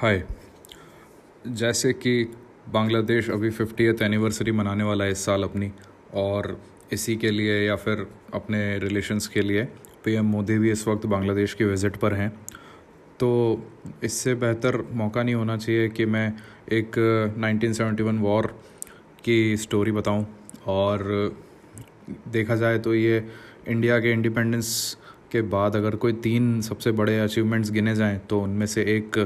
हाय। जैसे कि बांग्लादेश अभी 50th एनिवर्सरी मनाने वाला है इस साल अपनी, और इसी के लिए या फिर अपने रिलेशंस के लिए पीएम मोदी भी इस वक्त बांग्लादेश की विज़िट पर हैं। तो इससे बेहतर मौका नहीं होना चाहिए कि मैं एक 1971 वॉर की स्टोरी बताऊं। और देखा जाए तो ये इंडिया के इंडिपेंडेंस के बाद अगर कोई तीन सबसे बड़े अचीवमेंट्स गिने जाएं तो उनमें से एक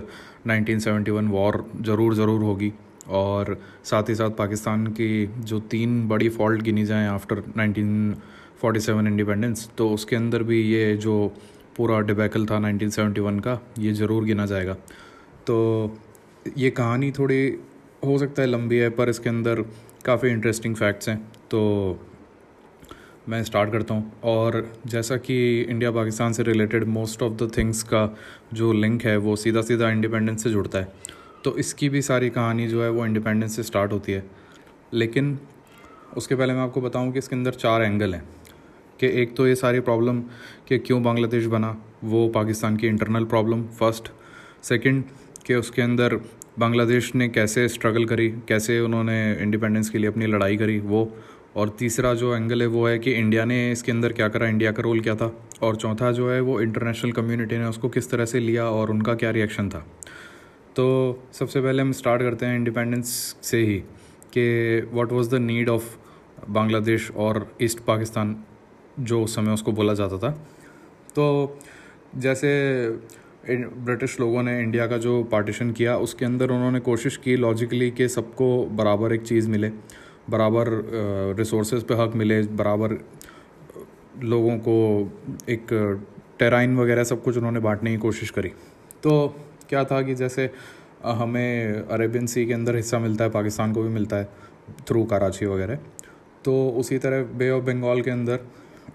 1971 वॉर ज़रूर होगी, और साथ ही साथ पाकिस्तान की जो तीन बड़ी फॉल्ट गिनी जाएं आफ्टर 1947 इंडिपेंडेंस, तो उसके अंदर भी ये जो पूरा डिबैकल था 1971 का, ये ज़रूर गिना जाएगा। तो ये कहानी थोड़ी हो सकता है लंबी है, पर इसके अंदर काफ़ी इंटरेस्टिंग फैक्ट्स हैं। तो मैं स्टार्ट करता हूँ। और जैसा कि इंडिया पाकिस्तान से related most of the things का जो लिंक है वो सीधा सीधा इंडिपेंडेंस से जुड़ता है, तो इसकी भी सारी कहानी जो है वो इंडिपेंडेंस से स्टार्ट होती है। लेकिन उसके पहले मैं आपको बताऊँ कि इसके अंदर चार एंगल हैं कि एक तो ये सारी प्रॉब्लम कि क्यों बांग्लादेश बना, वो पाकिस्तान की इंटरनल प्रॉब्लम फर्स्ट। सेकेंड कि उसके अंदर बांग्लादेश ने कैसे स्ट्रगल करी, कैसे उन्होंने इंडिपेंडेंस के लिए अपनी लड़ाई करी वो। और तीसरा जो एंगल है वो है कि इंडिया ने इसके अंदर क्या करा, इंडिया का रोल क्या था। और चौथा जो है वो इंटरनेशनल कम्युनिटी ने उसको किस तरह से लिया और उनका क्या रिएक्शन था। तो सबसे पहले हम स्टार्ट करते हैं इंडिपेंडेंस से ही कि what was the need of Bangladesh और ईस्ट पाकिस्तान, जो उस समय उसको बोला जाता था। तो जैसे ब्रिटिश लोगों ने इंडिया का जो पार्टीशन किया उसके अंदर उन्होंने कोशिश की लॉजिकली कि सबको बराबर एक चीज़ मिले, बराबर रिसोर्सेज पे हक मिले, बराबर लोगों को एक टेराइन वगैरह सब कुछ उन्होंने बांटने की कोशिश करी। तो क्या था कि जैसे हमें अरेबियन सी के अंदर हिस्सा मिलता है, पाकिस्तान को भी मिलता है थ्रू कराची वगैरह, तो उसी तरह बे ऑफ बंगाल के अंदर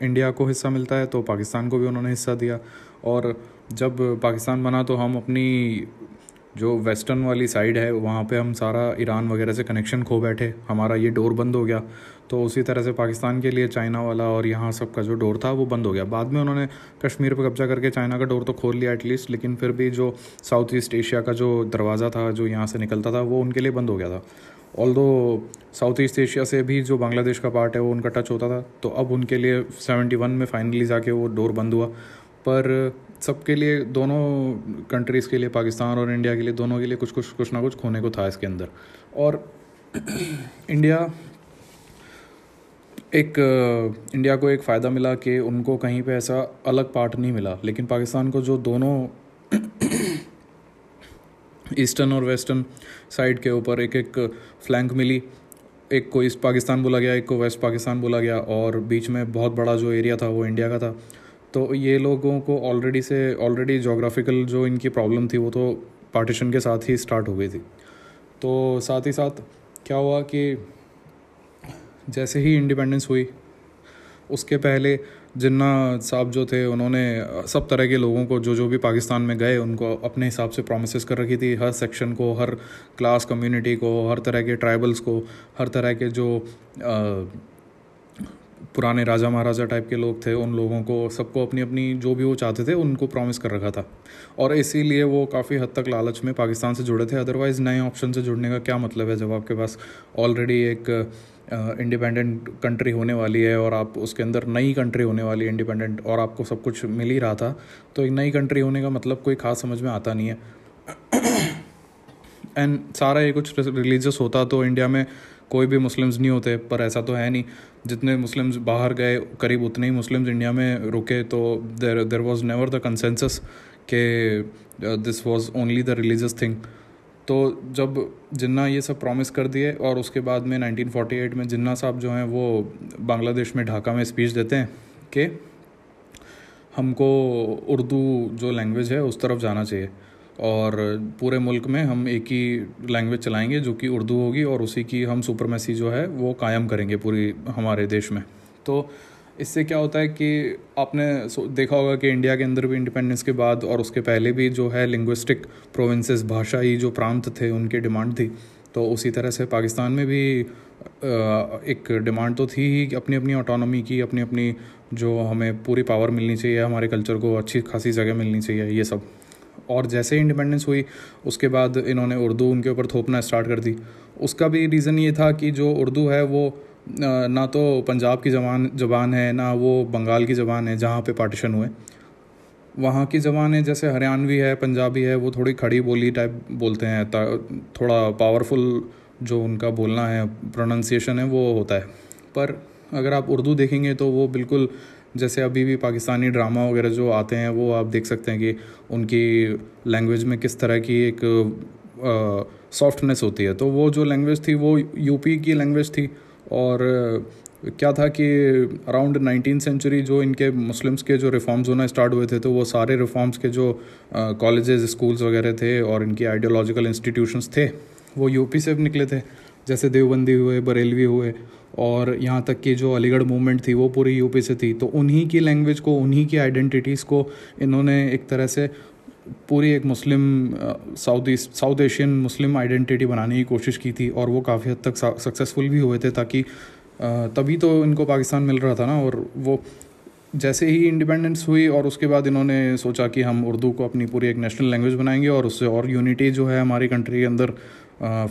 इंडिया को हिस्सा मिलता है, तो पाकिस्तान को भी उन्होंने हिस्सा दिया। और जब पाकिस्तान बना तो हम अपनी जो वेस्टर्न वाली साइड है वहाँ पे हम सारा ईरान वगैरह से कनेक्शन खो बैठे, हमारा ये डोर बंद हो गया। तो उसी तरह से पाकिस्तान के लिए चाइना वाला और यहाँ सब का जो डोर था वो बंद हो गया। बाद में उन्होंने कश्मीर पे कब्जा करके चाइना का डोर तो खोल लिया एटलीस्ट, लेकिन फिर भी जो साउथ ईस्ट एशिया का जो दरवाज़ा था जो यहाँ से निकलता था वो उनके लिए बंद हो गया था। ऑल्दो साउथ ईस्ट एशिया से भी जो बांग्लादेश का पार्ट है वो उनका टच होता था, तो अब उनके लिए 71 में फाइनली जाके वो डोर बंद हुआ। पर सबके लिए, दोनों कंट्रीज़ के लिए, पाकिस्तान और इंडिया के लिए, दोनों के लिए कुछ ना कुछ खोने को था इसके अंदर। और इंडिया को एक फ़ायदा मिला कि उनको कहीं पे ऐसा अलग पार्ट नहीं मिला, लेकिन पाकिस्तान को जो दोनों ईस्टर्न और वेस्टर्न साइड के ऊपर एक एक फ्लैंक मिली, एक को ईस्ट पाकिस्तान बोला गया, एक को वेस्ट पाकिस्तान बोला गया, और बीच में बहुत बड़ा जो एरिया था वो इंडिया का था। तो ये लोगों को ऑलरेडी जोग्राफिकल जो इनकी प्रॉब्लम थी वो तो पार्टीशन के साथ ही स्टार्ट हो गई थी। तो साथ ही साथ क्या हुआ कि जैसे ही इंडिपेंडेंस हुई उसके पहले जिन्ना साहब जो थे उन्होंने सब तरह के लोगों को जो भी पाकिस्तान में गए उनको अपने हिसाब से प्रोमिस कर रखी थी, हर सेक्शन को, हर क्लास कम्युनिटी को, हर तरह के ट्राइबल्स को, हर तरह के जो पुराने राजा महाराजा टाइप के लोग थे उन लोगों को, सबको अपनी अपनी जो भी वो चाहते थे उनको प्रॉमिस कर रखा था। और इसीलिए वो काफ़ी हद तक लालच में पाकिस्तान से जुड़े थे, अदरवाइज़ नए ऑप्शन से जुड़ने का क्या मतलब है जब आपके पास ऑलरेडी एक इंडिपेंडेंट कंट्री होने वाली है और आप उसके अंदर नई कंट्री होने वाली है इंडिपेंडेंट, और आपको सब कुछ मिल ही रहा था। तो एक नई कंट्री होने का मतलब कोई ख़ास समझ में आता नहीं है। एंड सारा ये कुछ रिलीजियस होता तो इंडिया में कोई भी मुस्लिम्स नहीं होते, पर ऐसा तो है नहीं। जितने मुस्लिम्स बाहर गए करीब उतने ही मुस्लिम्स इंडिया में रुके। तो there was never the consensus के this was only the religious thing. तो जब जिन्ना ये सब प्रॉमिस कर दिए और उसके बाद में 1948 में जिन्ना साहब जो हैं वो बांग्लादेश में ढाका में स्पीच देते हैं कि हमको उर्दू जो लैंग्वेज है उस तरफ जाना चाहिए और पूरे मुल्क में हम एक ही लैंग्वेज चलाएंगे जो कि उर्दू होगी, और उसी की हम सुपरमेसी जो है वो कायम करेंगे पूरी हमारे देश में। तो इससे क्या होता है कि आपने देखा होगा कि इंडिया के अंदर भी इंडिपेंडेंस के बाद और उसके पहले भी जो है लिंग्विस्टिक प्रोविंसेस, भाषाई जो प्रांत थे उनकी डिमांड थी। तो उसी तरह से पाकिस्तान में भी एक डिमांड तो थी ही अपनी अपनी ऑटोनॉमी की, अपनी अपनी जो हमें पूरी पावर मिलनी चाहिए, हमारे कल्चर को अच्छी खासी जगह मिलनी चाहिए, ये सब। और जैसे ही इंडिपेंडेंस हुई उसके बाद इन्होंने उर्दू उनके ऊपर थोपना स्टार्ट कर दी। उसका भी रीज़न ये था कि जो उर्दू है वो ना तो पंजाब की ज़बान है, ना वो बंगाल की ज़बान है जहाँ पे पार्टीशन हुए, वहाँ की ज़बान है। जैसे हरियाणवी है, पंजाबी है, वो थोड़ी खड़ी बोली टाइप बोलते हैं, थोड़ा पावरफुल जो उनका बोलना है, प्रोनाउंसिएशन है वो होता है। पर अगर आप उर्दू देखेंगे तो वो बिल्कुल जैसे अभी भी पाकिस्तानी ड्रामा वगैरह जो आते हैं वो आप देख सकते हैं कि उनकी लैंग्वेज में किस तरह की एक सॉफ्टनेस होती है। तो वो जो लैंग्वेज थी वो यूपी की लैंग्वेज थी, और क्या था कि अराउंड 19th सेंचुरी जो इनके मुस्लिम्स के जो रिफ़ॉर्म्स होना स्टार्ट हुए थे, तो वो सारे रिफ़ॉर्म्स के जो कॉलेजेस स्कूल्स वगैरह थे और इनकी आइडियोलॉजिकल इंस्टीट्यूशंस थे वो यूपी से निकले थे। जैसे देवबंदी हुए, बरेलवी हुए, और यहाँ तक कि जो अलीगढ़ मूवमेंट थी वो पूरी यूपी से थी। तो उन्हीं की लैंग्वेज को, उन्हीं की आइडेंटिटीज़ को इन्होंने एक तरह से पूरी एक Muslim South Asian Muslim identity बनाने की कोशिश की थी, और वो काफ़ी हद तक सक्सेसफुल भी हुए थे। ताकि तभी तो इनको पाकिस्तान मिल रहा था ना। और वो जैसे ही इंडिपेंडेंस हुई और उसके बाद इन्होंने सोचा कि हम उर्दू को अपनी पूरी एक नेशनल लैंग्वेज बनाएंगे और उससे और यूनिटी जो है हमारी कंट्री के अंदर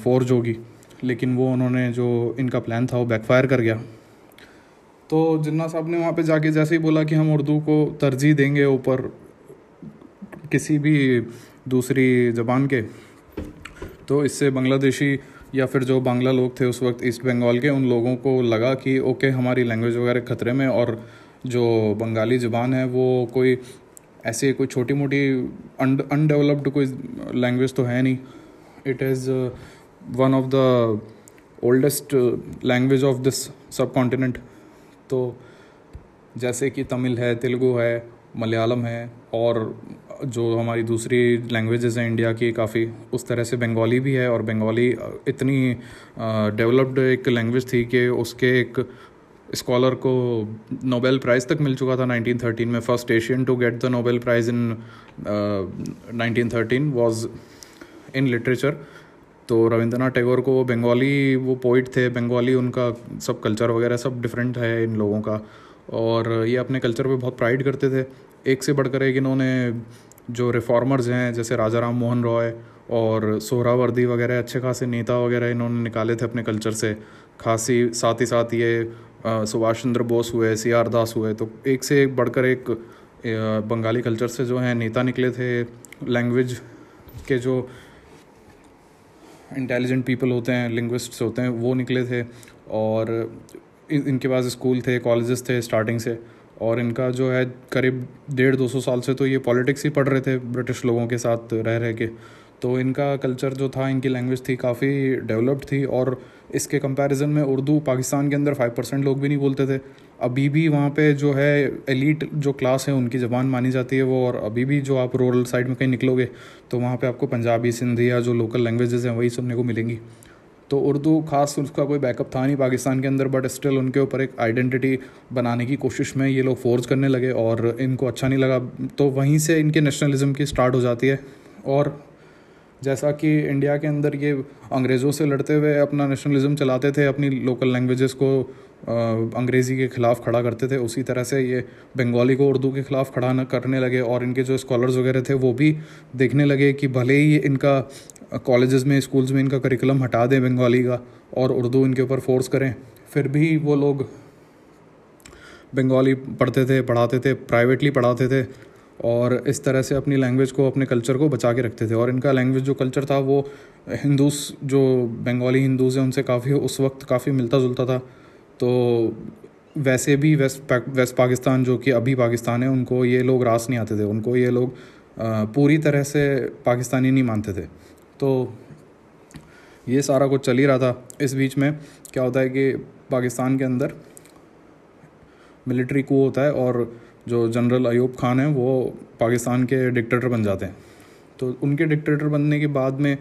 फोर्ज होगी। लेकिन वो उन्होंने जो इनका प्लान था वो बैकफायर कर गया। तो जिन्ना साहब ने वहाँ पे जाके जैसे ही बोला कि हम उर्दू को तरजीह देंगे ऊपर किसी भी दूसरी ज़बान के, तो इससे बांग्लादेशी या फिर जो बांग्ला लोग थे उस वक्त ईस्ट बंगाल के, उन लोगों को लगा कि ओके हमारी लैंग्वेज वगैरह ख़तरे में, और जो बंगाली ज़बान है वो कोई ऐसे कोई छोटी मोटी अनडेवलप्ड कोई लैंग्वेज तो है नहीं। It is one of the oldest language of this subcontinent. तो जैसे कि तमिल है, तेलुगू है, मलयालम है, और जो हमारी दूसरी लैंग्वेजेस हैं इंडिया की काफ़ी, उस तरह से बंगाली भी है। और बंगाली इतनी डेवलप्ड एक लैंग्वेज थी कि उसके एक स्कॉलर को नोबेल प्राइज़ तक मिल चुका था 1913 में। First Asian to get the Nobel prize in 1913 was in literature. तो रविंद्रनाथ टैगोर को बंगाली, वो पोइट थे बंगाली, उनका सब कल्चर वगैरह सब डिफरेंट है इन लोगों का, और ये अपने कल्चर पे बहुत प्राइड करते थे। एक से बढ़कर एक इन्होंने जो रिफॉर्मर्स हैं जैसे राजा राम मोहन रॉय और सोहरावर्दी वगैरह, अच्छे खासे नेता वगैरह इन्होंने निकाले थे अपने कल्चर से खासी। साथ ही साथ ये सुभाष चंद्र बोस हुए, सी.आर. दास हुए, तो एक से एक बढ़कर एक बंगाली कल्चर से जो है नेता निकले थे। लैंग्वेज के जो इंटेलिजेंट पीपल होते हैं, लिंग्विस्ट्स होते हैं, वो निकले थे, और इनके पास स्कूल थे, कॉलेजेस थे स्टार्टिंग से। और इनका जो है करीब 150-200 साल से तो ये पॉलिटिक्स ही पढ़ रहे थे ब्रिटिश लोगों के साथ रह के। तो इनका कल्चर जो था, इनकी लैंग्वेज थी, काफ़ी डेवलप्ड थी। और इसके कंपैरिजन में उर्दू पाकिस्तान के अंदर 5% लोग भी नहीं बोलते थे। अभी भी वहाँ पे जो है एलिट जो क्लास है उनकी ज़बान मानी जाती है वो। और अभी भी जो आप रूरल साइड में कहीं निकलोगे तो वहाँ पे आपको पंजाबी, सिंधी या जो लोकल लैंग्वेजेस हैं वही सुनने को मिलेंगी। तो उर्दू खास उसका कोई बैकअप था नहीं पाकिस्तान के अंदर, बट स्टिल उनके ऊपर एक आइडेंटिटी बनाने की कोशिश में ये लोग फोर्स करने लगे, और इनको अच्छा नहीं लगा। तो वहीं से इनके नेशनलिज़म की स्टार्ट हो जाती है। और जैसा कि इंडिया के अंदर ये अंग्रेज़ों से लड़ते हुए अपना नेशनलिज़म चलाते थे, अपनी लोकल लैंग्वेजेस को अंग्रेज़ी के ख़िलाफ़ खड़ा करते थे, उसी तरह से ये बंगाली को उर्दू के ख़िलाफ़ खड़ा न करने लगे। और इनके जो स्कॉलर्स वगैरह थे वो भी देखने लगे कि भले ही इनका कॉलेजेस में, स्कूल्स में इनका करिकुलम हटा दें बंगाली का और उर्दू इनके ऊपर फोर्स करें, फिर भी वो लोग बंगाली पढ़ते थे, पढ़ाते थे, प्राइवेटली पढ़ाते थे, और इस तरह से अपनी लैंग्वेज को, अपने कल्चर को बचा के रखते थे। और इनका लैंग्वेज जो कल्चर था वो हिंदूस जो बंगाली हिंदूज़ हैं उनसे काफ़ी उस वक्त काफ़ी मिलता जुलता था। तो वैसे भी वेस्ट पाकिस्तान जो कि अभी पाकिस्तान है, उनको ये लोग रास नहीं आते थे, उनको ये लोग पूरी तरह से पाकिस्तानी नहीं मानते थे। तो ये सारा कुछ चल ही रहा था। इस बीच में क्या होता है कि पाकिस्तान के अंदर मिलिट्री कू होता है और जो जनरल अयूब खान है वो पाकिस्तान के डिक्टेटर बन जाते हैं। तो उनके डिक्टेटर बनने के बाद में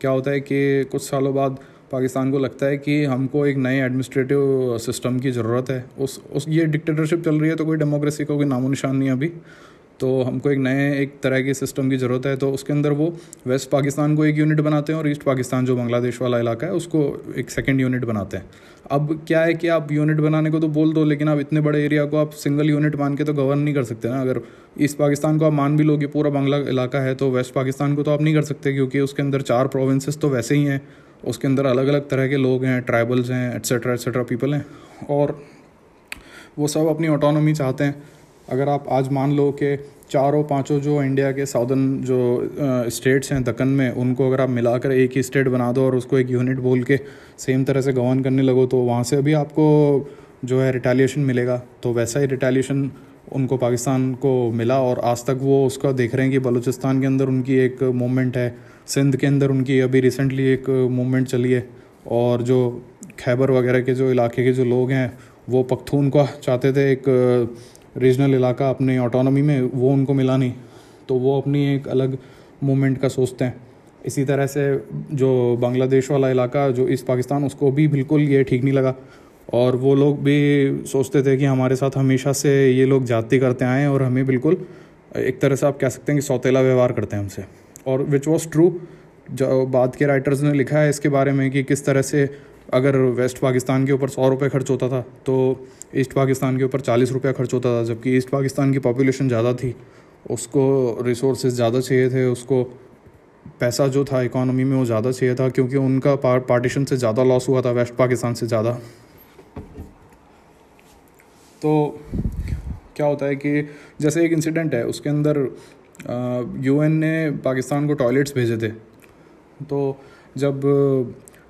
क्या होता है कि कुछ सालों बाद पाकिस्तान को लगता है कि हमको एक नए एडमिनिस्ट्रेटिव सिस्टम की ज़रूरत है। उस ये डिक्टेटरशिप चल रही है तो कोई डेमोक्रेसी का कोई नामो निशान नहीं है अभी। तो हमको एक नए एक तरह के सिस्टम की ज़रूरत है। तो उसके अंदर वो वेस्ट पाकिस्तान को एक यूनिट बनाते हैं और ईस्ट पाकिस्तान जो बांग्लादेश वाला इलाका है उसको एक सेकेंड यूनिट बनाते हैं। अब क्या है कि आप यूनिट बनाने को तो बोल दो, लेकिन आप इतने बड़े एरिया को आप सिंगल यूनिट मान के तो गवर्न नहीं कर सकते ना। अगर ईस्ट पाकिस्तान को आप मान भी लोगे पूरा बांग्ला इलाका है, तो वेस्ट पाकिस्तान को तो आप नहीं कर सकते, क्योंकि उसके अंदर 4 प्रोविंसेस तो वैसे ही हैं, उसके अंदर अलग अलग तरह के लोग हैं, ट्राइबल्स हैं, एट्सेट्रा एट्सेट्रा पीपल हैं, और वो सब अपनी ऑटोनॉमी चाहते हैं। अगर आप आज मान लो कि 4 और 5 जो इंडिया के साउदर्न जो स्टेट्स हैं दक्कन में, उनको अगर आप मिलाकर एक ही स्टेट बना दो और उसको एक यूनिट बोल के सेम तरह से गवर्न करने लगो, तो वहाँ से भी आपको जो है रिटेलिएशन मिलेगा। तो वैसा ही रिटेलिएशन उनको पाकिस्तान को मिला, और आज तक वो उसका देख रहे हैं कि बलूचिस्तान के अंदर उनकी एक मूवमेंट है, सिंध के अंदर उनकी अभी रिसेंटली एक मूवमेंट चली है, और जो खैबर वगैरह के जो इलाके के जो लोग हैं वो पख्तून को चाहते थे एक रीजनल इलाका अपने ऑटोनॉमी में, वो उनको मिला नहीं, तो वो अपनी एक अलग मूवमेंट का सोचते हैं। इसी तरह से जो बांग्लादेश वाला इलाका जो ईस्ट पाकिस्तान, उसको भी बिल्कुल ये ठीक नहीं लगा, और वो लोग भी सोचते थे कि हमारे साथ हमेशा से ये लोग जाति करते आए हैं और हमें बिल्कुल एक तरह से आप कह सकते हैं कि सौतेला व्यवहार करते हैं हमसे, और विच वॉज ट्रू। जो बाद के राइटर्स ने लिखा है इसके बारे में कि किस तरह से अगर वेस्ट पाकिस्तान के ऊपर 100 रुपये खर्च होता था तो ईस्ट पाकिस्तान के ऊपर 40 रुपया खर्च होता था, जबकि ईस्ट पाकिस्तान की पॉपुलेशन ज़्यादा थी, उसको रिसोर्सेज ज़्यादा चाहिए थे, उसको पैसा जो था इकोनॉमी में वो ज़्यादा चाहिए था, क्योंकि उनका पार्टीशन से ज़्यादा लॉस हुआ था वेस्ट पाकिस्तान से ज़्यादा। तो क्या होता है कि जैसे एक इंसिडेंट है, उसके अंदर यूएन ने पाकिस्तान को टॉयलेट्स भेजे थे। तो जब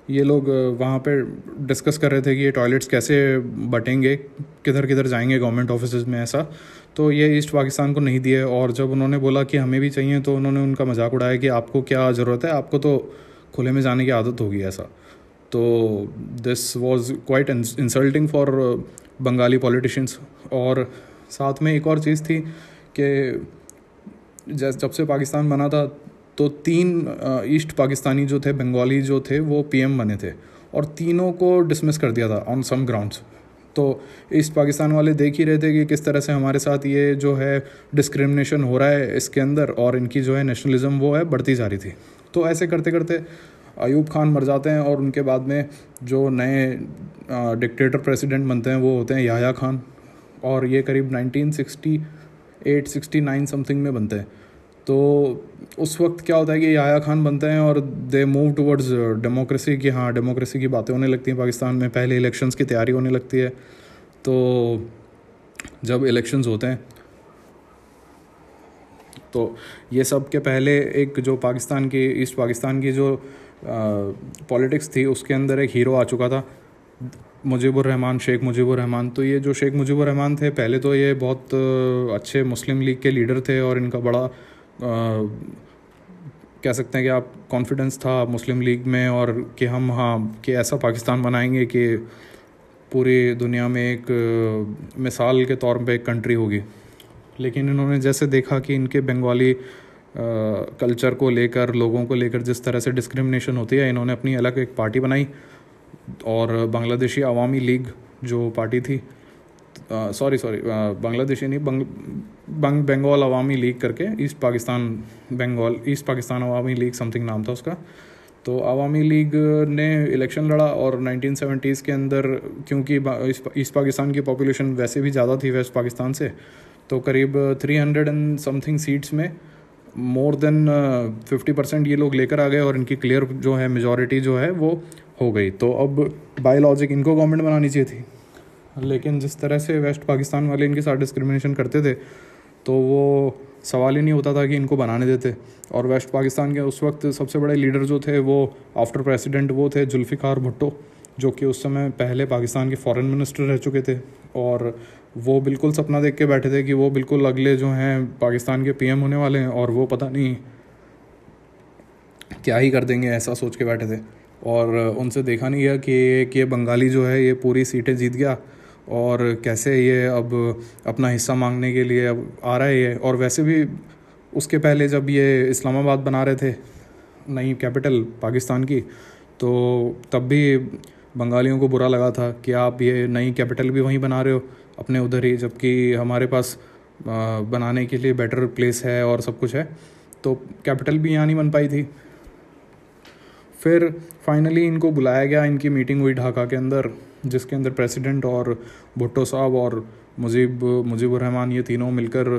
ये लोग वहाँ पे डिस्कस कर रहे थे कि ये टॉयलेट्स कैसे बटेंगे, किधर किधर जाएंगे गवर्नमेंट ऑफिसेज में ऐसा, तो ये ईस्ट पाकिस्तान को नहीं दिए, और जब उन्होंने बोला कि हमें भी चाहिए तो उन्होंने उनका मजाक उड़ाया कि आपको क्या ज़रूरत है, आपको तो खुले में जाने की आदत होगी ऐसा। तो this was quite insulting for Bengali politicians. और साथ में एक और चीज़ थी कि जब से पाकिस्तान बना था तो 3 ईस्ट पाकिस्तानी जो थे, बंगाली जो थे, वो पीएम बने थे, और तीनों को डिसमिस कर दिया था ऑन सम ग्राउंड्स। तो ईस्ट पाकिस्तान वाले देख ही रहे थे कि किस तरह से हमारे साथ ये जो है डिस्क्रिमिनेशन हो रहा है इसके अंदर, और इनकी जो है नेशनलिज्म वो है बढ़ती जा रही थी। तो ऐसे करते करते अयूब खान मर जाते हैं, और उनके बाद में जो नए डिक्टेटर प्रेसिडेंट बनते हैं वो होते हैं याह्या खान, और ये करीब 1968-69 समथिंग में बनते हैं। तो उस वक्त क्या होता है कि याह्या खान बनते हैं और दे मूव टुवर्ड्स डेमोक्रेसी की, हाँ डेमोक्रेसी की बातें होने लगती हैं पाकिस्तान में, पहले इलेक्शंस की तैयारी होने लगती है। तो जब इलेक्शंस होते हैं तो ये सब के पहले एक जो पाकिस्तान की ईस्ट पाकिस्तान की जो पॉलिटिक्स थी उसके अंदर एक हीरो आ चुका था, मुजीबुर रहमान, शेख मुजीबुर रहमान। तो ये जो शेख मुजीबुर रहमान थे, पहले तो ये बहुत अच्छे मुस्लिम लीग के लीडर थे, और इनका बड़ा कह सकते हैं कि आप कॉन्फिडेंस था मुस्लिम लीग में, और कि हम हाँ कि ऐसा पाकिस्तान बनाएंगे कि पूरी दुनिया में एक मिसाल के तौर पे एक कंट्री होगी। लेकिन इन्होंने जैसे देखा कि इनके बंगाली कल्चर को लेकर, लोगों को लेकर जिस तरह से डिस्क्रिमिनेशन होती है, इन्होंने अपनी अलग एक पार्टी बनाई, और बांग्लादेशी आवामी लीग जो पार्टी थी, बंगाल अवामी लीग करके, east Pakistan Awami league something नाम था उसका। तो अवामी लीग ने इलेक्शन लड़ा, और 1970s के अंदर क्योंकि ईस्ट पाकिस्तान की पॉपुलेशन वैसे भी ज़्यादा थी वेस्ट पाकिस्तान से, तो करीब 300 and something सीट्स में मोर देन 50% ये लोग लेकर आ गए, और इनकी क्लियर जो है मेजॉरिटी जो है वो हो गई। तो अब बाय लॉजिक इनको गवर्नमेंट बनानी चाहिए थी, लेकिन जिस तरह से वेस्ट पाकिस्तान वाले इनके साथ डिस्क्रिमिनेशन करते थे तो वो सवाल ही नहीं होता था कि इनको बनाने देते। और वेस्ट पाकिस्तान के उस वक्त सबसे बड़े लीडर जो थे वो आफ्टर प्रेसिडेंट वो थे जुल्फ़िकार भुट्टो, जो कि उस समय पहले पाकिस्तान के फॉरेन मिनिस्टर रह चुके थे, और वो बिल्कुल सपना देख के बैठे थे कि वो बिल्कुल अगले जो हैं पाकिस्तान के PM होने वाले हैं, और वो पता नहीं क्या ही कर देंगे ऐसा सोच के बैठे थे। और उनसे देखा नहीं गया कि ये बंगाली जो है ये पूरी सीटें जीत गया, और कैसे ये अब अपना हिस्सा मांगने के लिए अब आ रहा है ये। और वैसे भी उसके पहले जब ये इस्लामाबाद बना रहे थे नई कैपिटल पाकिस्तान की, तो तब भी बंगालियों को बुरा लगा था कि आप ये नई कैपिटल भी वहीं बना रहे हो अपने उधर ही, जबकि हमारे पास बनाने के लिए बेटर प्लेस है और सब कुछ है, तो कैपिटल भी यहाँ नहीं बन पाई थी। फिर फाइनली इनको बुलाया गया, इनकी मीटिंग हुई ढाका के अंदर, जिसके अंदर प्रेसिडेंट और भुट्टो साहब और मुजीबुर रहमान ये तीनों मिलकर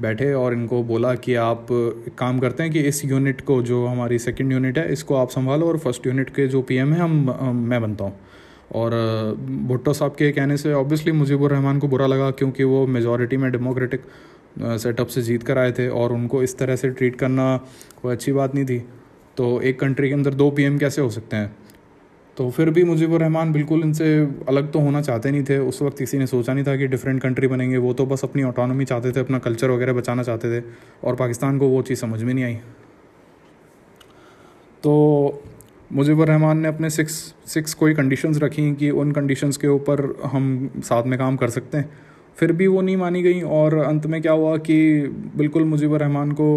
बैठे और इनको बोला कि आप एक काम करते हैं कि इस यूनिट को, जो हमारी सेकंड यूनिट है, इसको आप संभालो और फर्स्ट यूनिट के जो पीएम है मैं बनता हूँ। और भुट्टो साहब के कहने से ऑब्वियसली मुजीबुर रहमान को बुरा लगा, क्योंकि वो मेजॉरिटी में डेमोक्रेटिक सेटअप से जीत कर आए थे और उनको इस तरह से ट्रीट करना कोई अच्छी बात नहीं थी। तो एक कंट्री के अंदर 2 पीएम कैसे हो सकते हैं? तो फिर भी मुजीबुर रहमान बिल्कुल इनसे अलग तो होना चाहते नहीं थे। उस वक्त किसी ने सोचा नहीं था कि डिफरेंट कंट्री बनेंगे, वो तो बस अपनी ऑटोनॉमी चाहते थे, अपना कल्चर वगैरह बचाना चाहते थे, और पाकिस्तान को वो चीज़ समझ में नहीं आई। तो मुजीबुर रहमान ने अपने सिक्स कोई कंडीशंस रखी कि उन कंडीशंस के ऊपर हम साथ में काम कर सकते हैं, फिर भी वो नहीं मानी गई। और अंत में क्या हुआ कि बिल्कुल मुजीबुर रहमान को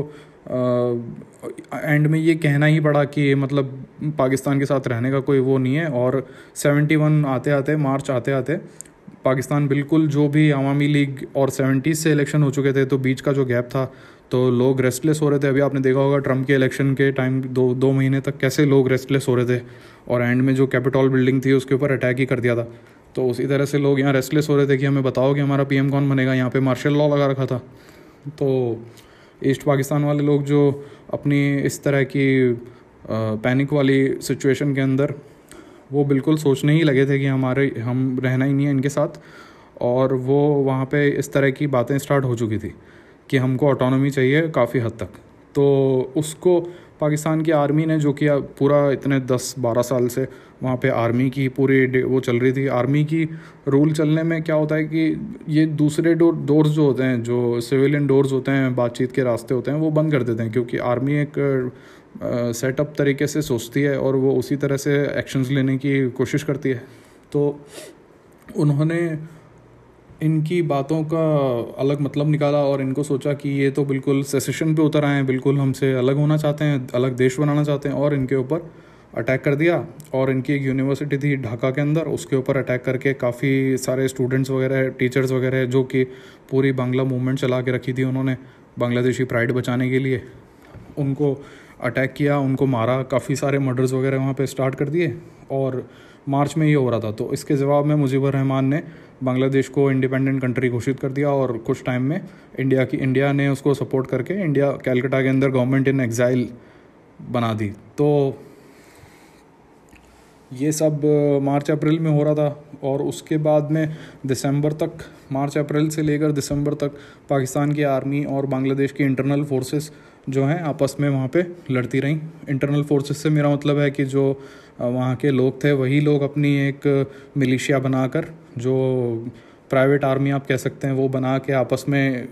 एंड में ये कहना ही पड़ा कि मतलब पाकिस्तान के साथ रहने का कोई वो नहीं है। और 71 मार्च आते आते पाकिस्तान बिल्कुल, जो भी आवामी लीग और 70s से इलेक्शन हो चुके थे, तो बीच का जो गैप था तो लोग रेस्टलेस हो रहे थे। अभी आपने देखा होगा ट्रम्प के इलेक्शन के टाइम दो महीने तक कैसे लोग रेस्टलेस हो रहे थे, और एंड में जो कैपिटॉल बिल्डिंग थी उसके ऊपर अटैक ही कर दिया था। तो उसी तरह से लोग यहाँ रेस्टलेस हो रहे थे कि हमें बताओ कि हमारा पीएम कौन बनेगा। यहाँ पे मार्शल लॉ लगा रखा था। तो ईस्ट पाकिस्तान वाले लोग जो अपनी इस तरह की पैनिक वाली सिचुएशन के अंदर, वो बिल्कुल सोचने ही लगे थे कि हम रहना ही नहीं है इनके साथ। और वो वहाँ पे इस तरह की बातें स्टार्ट हो चुकी थी कि हमको ऑटोनॉमी चाहिए काफ़ी हद तक। तो उसको पाकिस्तान की आर्मी ने, जो कि पूरा इतने 10-12 साल से वहाँ पे आर्मी की पूरी वो चल रही थी, आर्मी की रूल चलने में क्या होता है कि ये दूसरे डोर्स जो होते हैं, जो सिविलियन डोर्स होते हैं, बातचीत के रास्ते होते हैं, वो बंद कर देते हैं, क्योंकि आर्मी एक सेटअप तरीके से सोचती है और वो उसी तरह से एक्शंस लेने की कोशिश करती है। तो उन्होंने इनकी बातों का अलग मतलब निकाला और इनको सोचा कि ये तो बिल्कुल सेसेशन पे उतर आए हैं, बिल्कुल हमसे अलग होना चाहते हैं, अलग देश बनाना चाहते हैं, और इनके ऊपर अटैक कर दिया। और इनकी एक यूनिवर्सिटी थी ढाका के अंदर, उसके ऊपर अटैक करके काफ़ी सारे स्टूडेंट्स वगैरह, टीचर्स वगैरह, जो कि पूरी बांग्ला मूवमेंट चला के रखी थी उन्होंने बांग्लादेशी प्राइड बचाने के लिए, उनको अटैक किया, उनको मारा, काफ़ी सारे मर्डर्स वगैरह वहाँ पे स्टार्ट कर दिए। और मार्च में ये हो रहा था। तो इसके जवाब में मुजीबुर रहमान ने बांग्लादेश को इंडिपेंडेंट कंट्री घोषित कर दिया, और कुछ टाइम में इंडिया ने उसको सपोर्ट करके कैलकटा के अंदर गवर्नमेंट इन एग्ज़ाइल बना दी। तो ये सब मार्च अप्रैल में हो रहा था। और उसके बाद में दिसंबर तक, मार्च अप्रैल से लेकर दिसंबर तक, पाकिस्तान की आर्मी और बांग्लादेश की इंटरनल फोर्सेस जो हैं आपस में वहाँ पे लड़ती रहीं। इंटरनल फोर्सेस से मेरा मतलब है कि जो वहाँ के लोग थे, वही लोग अपनी एक मिलिशिया बनाकर, जो प्राइवेट आर्मी आप कह सकते हैं, वो बना के आपस में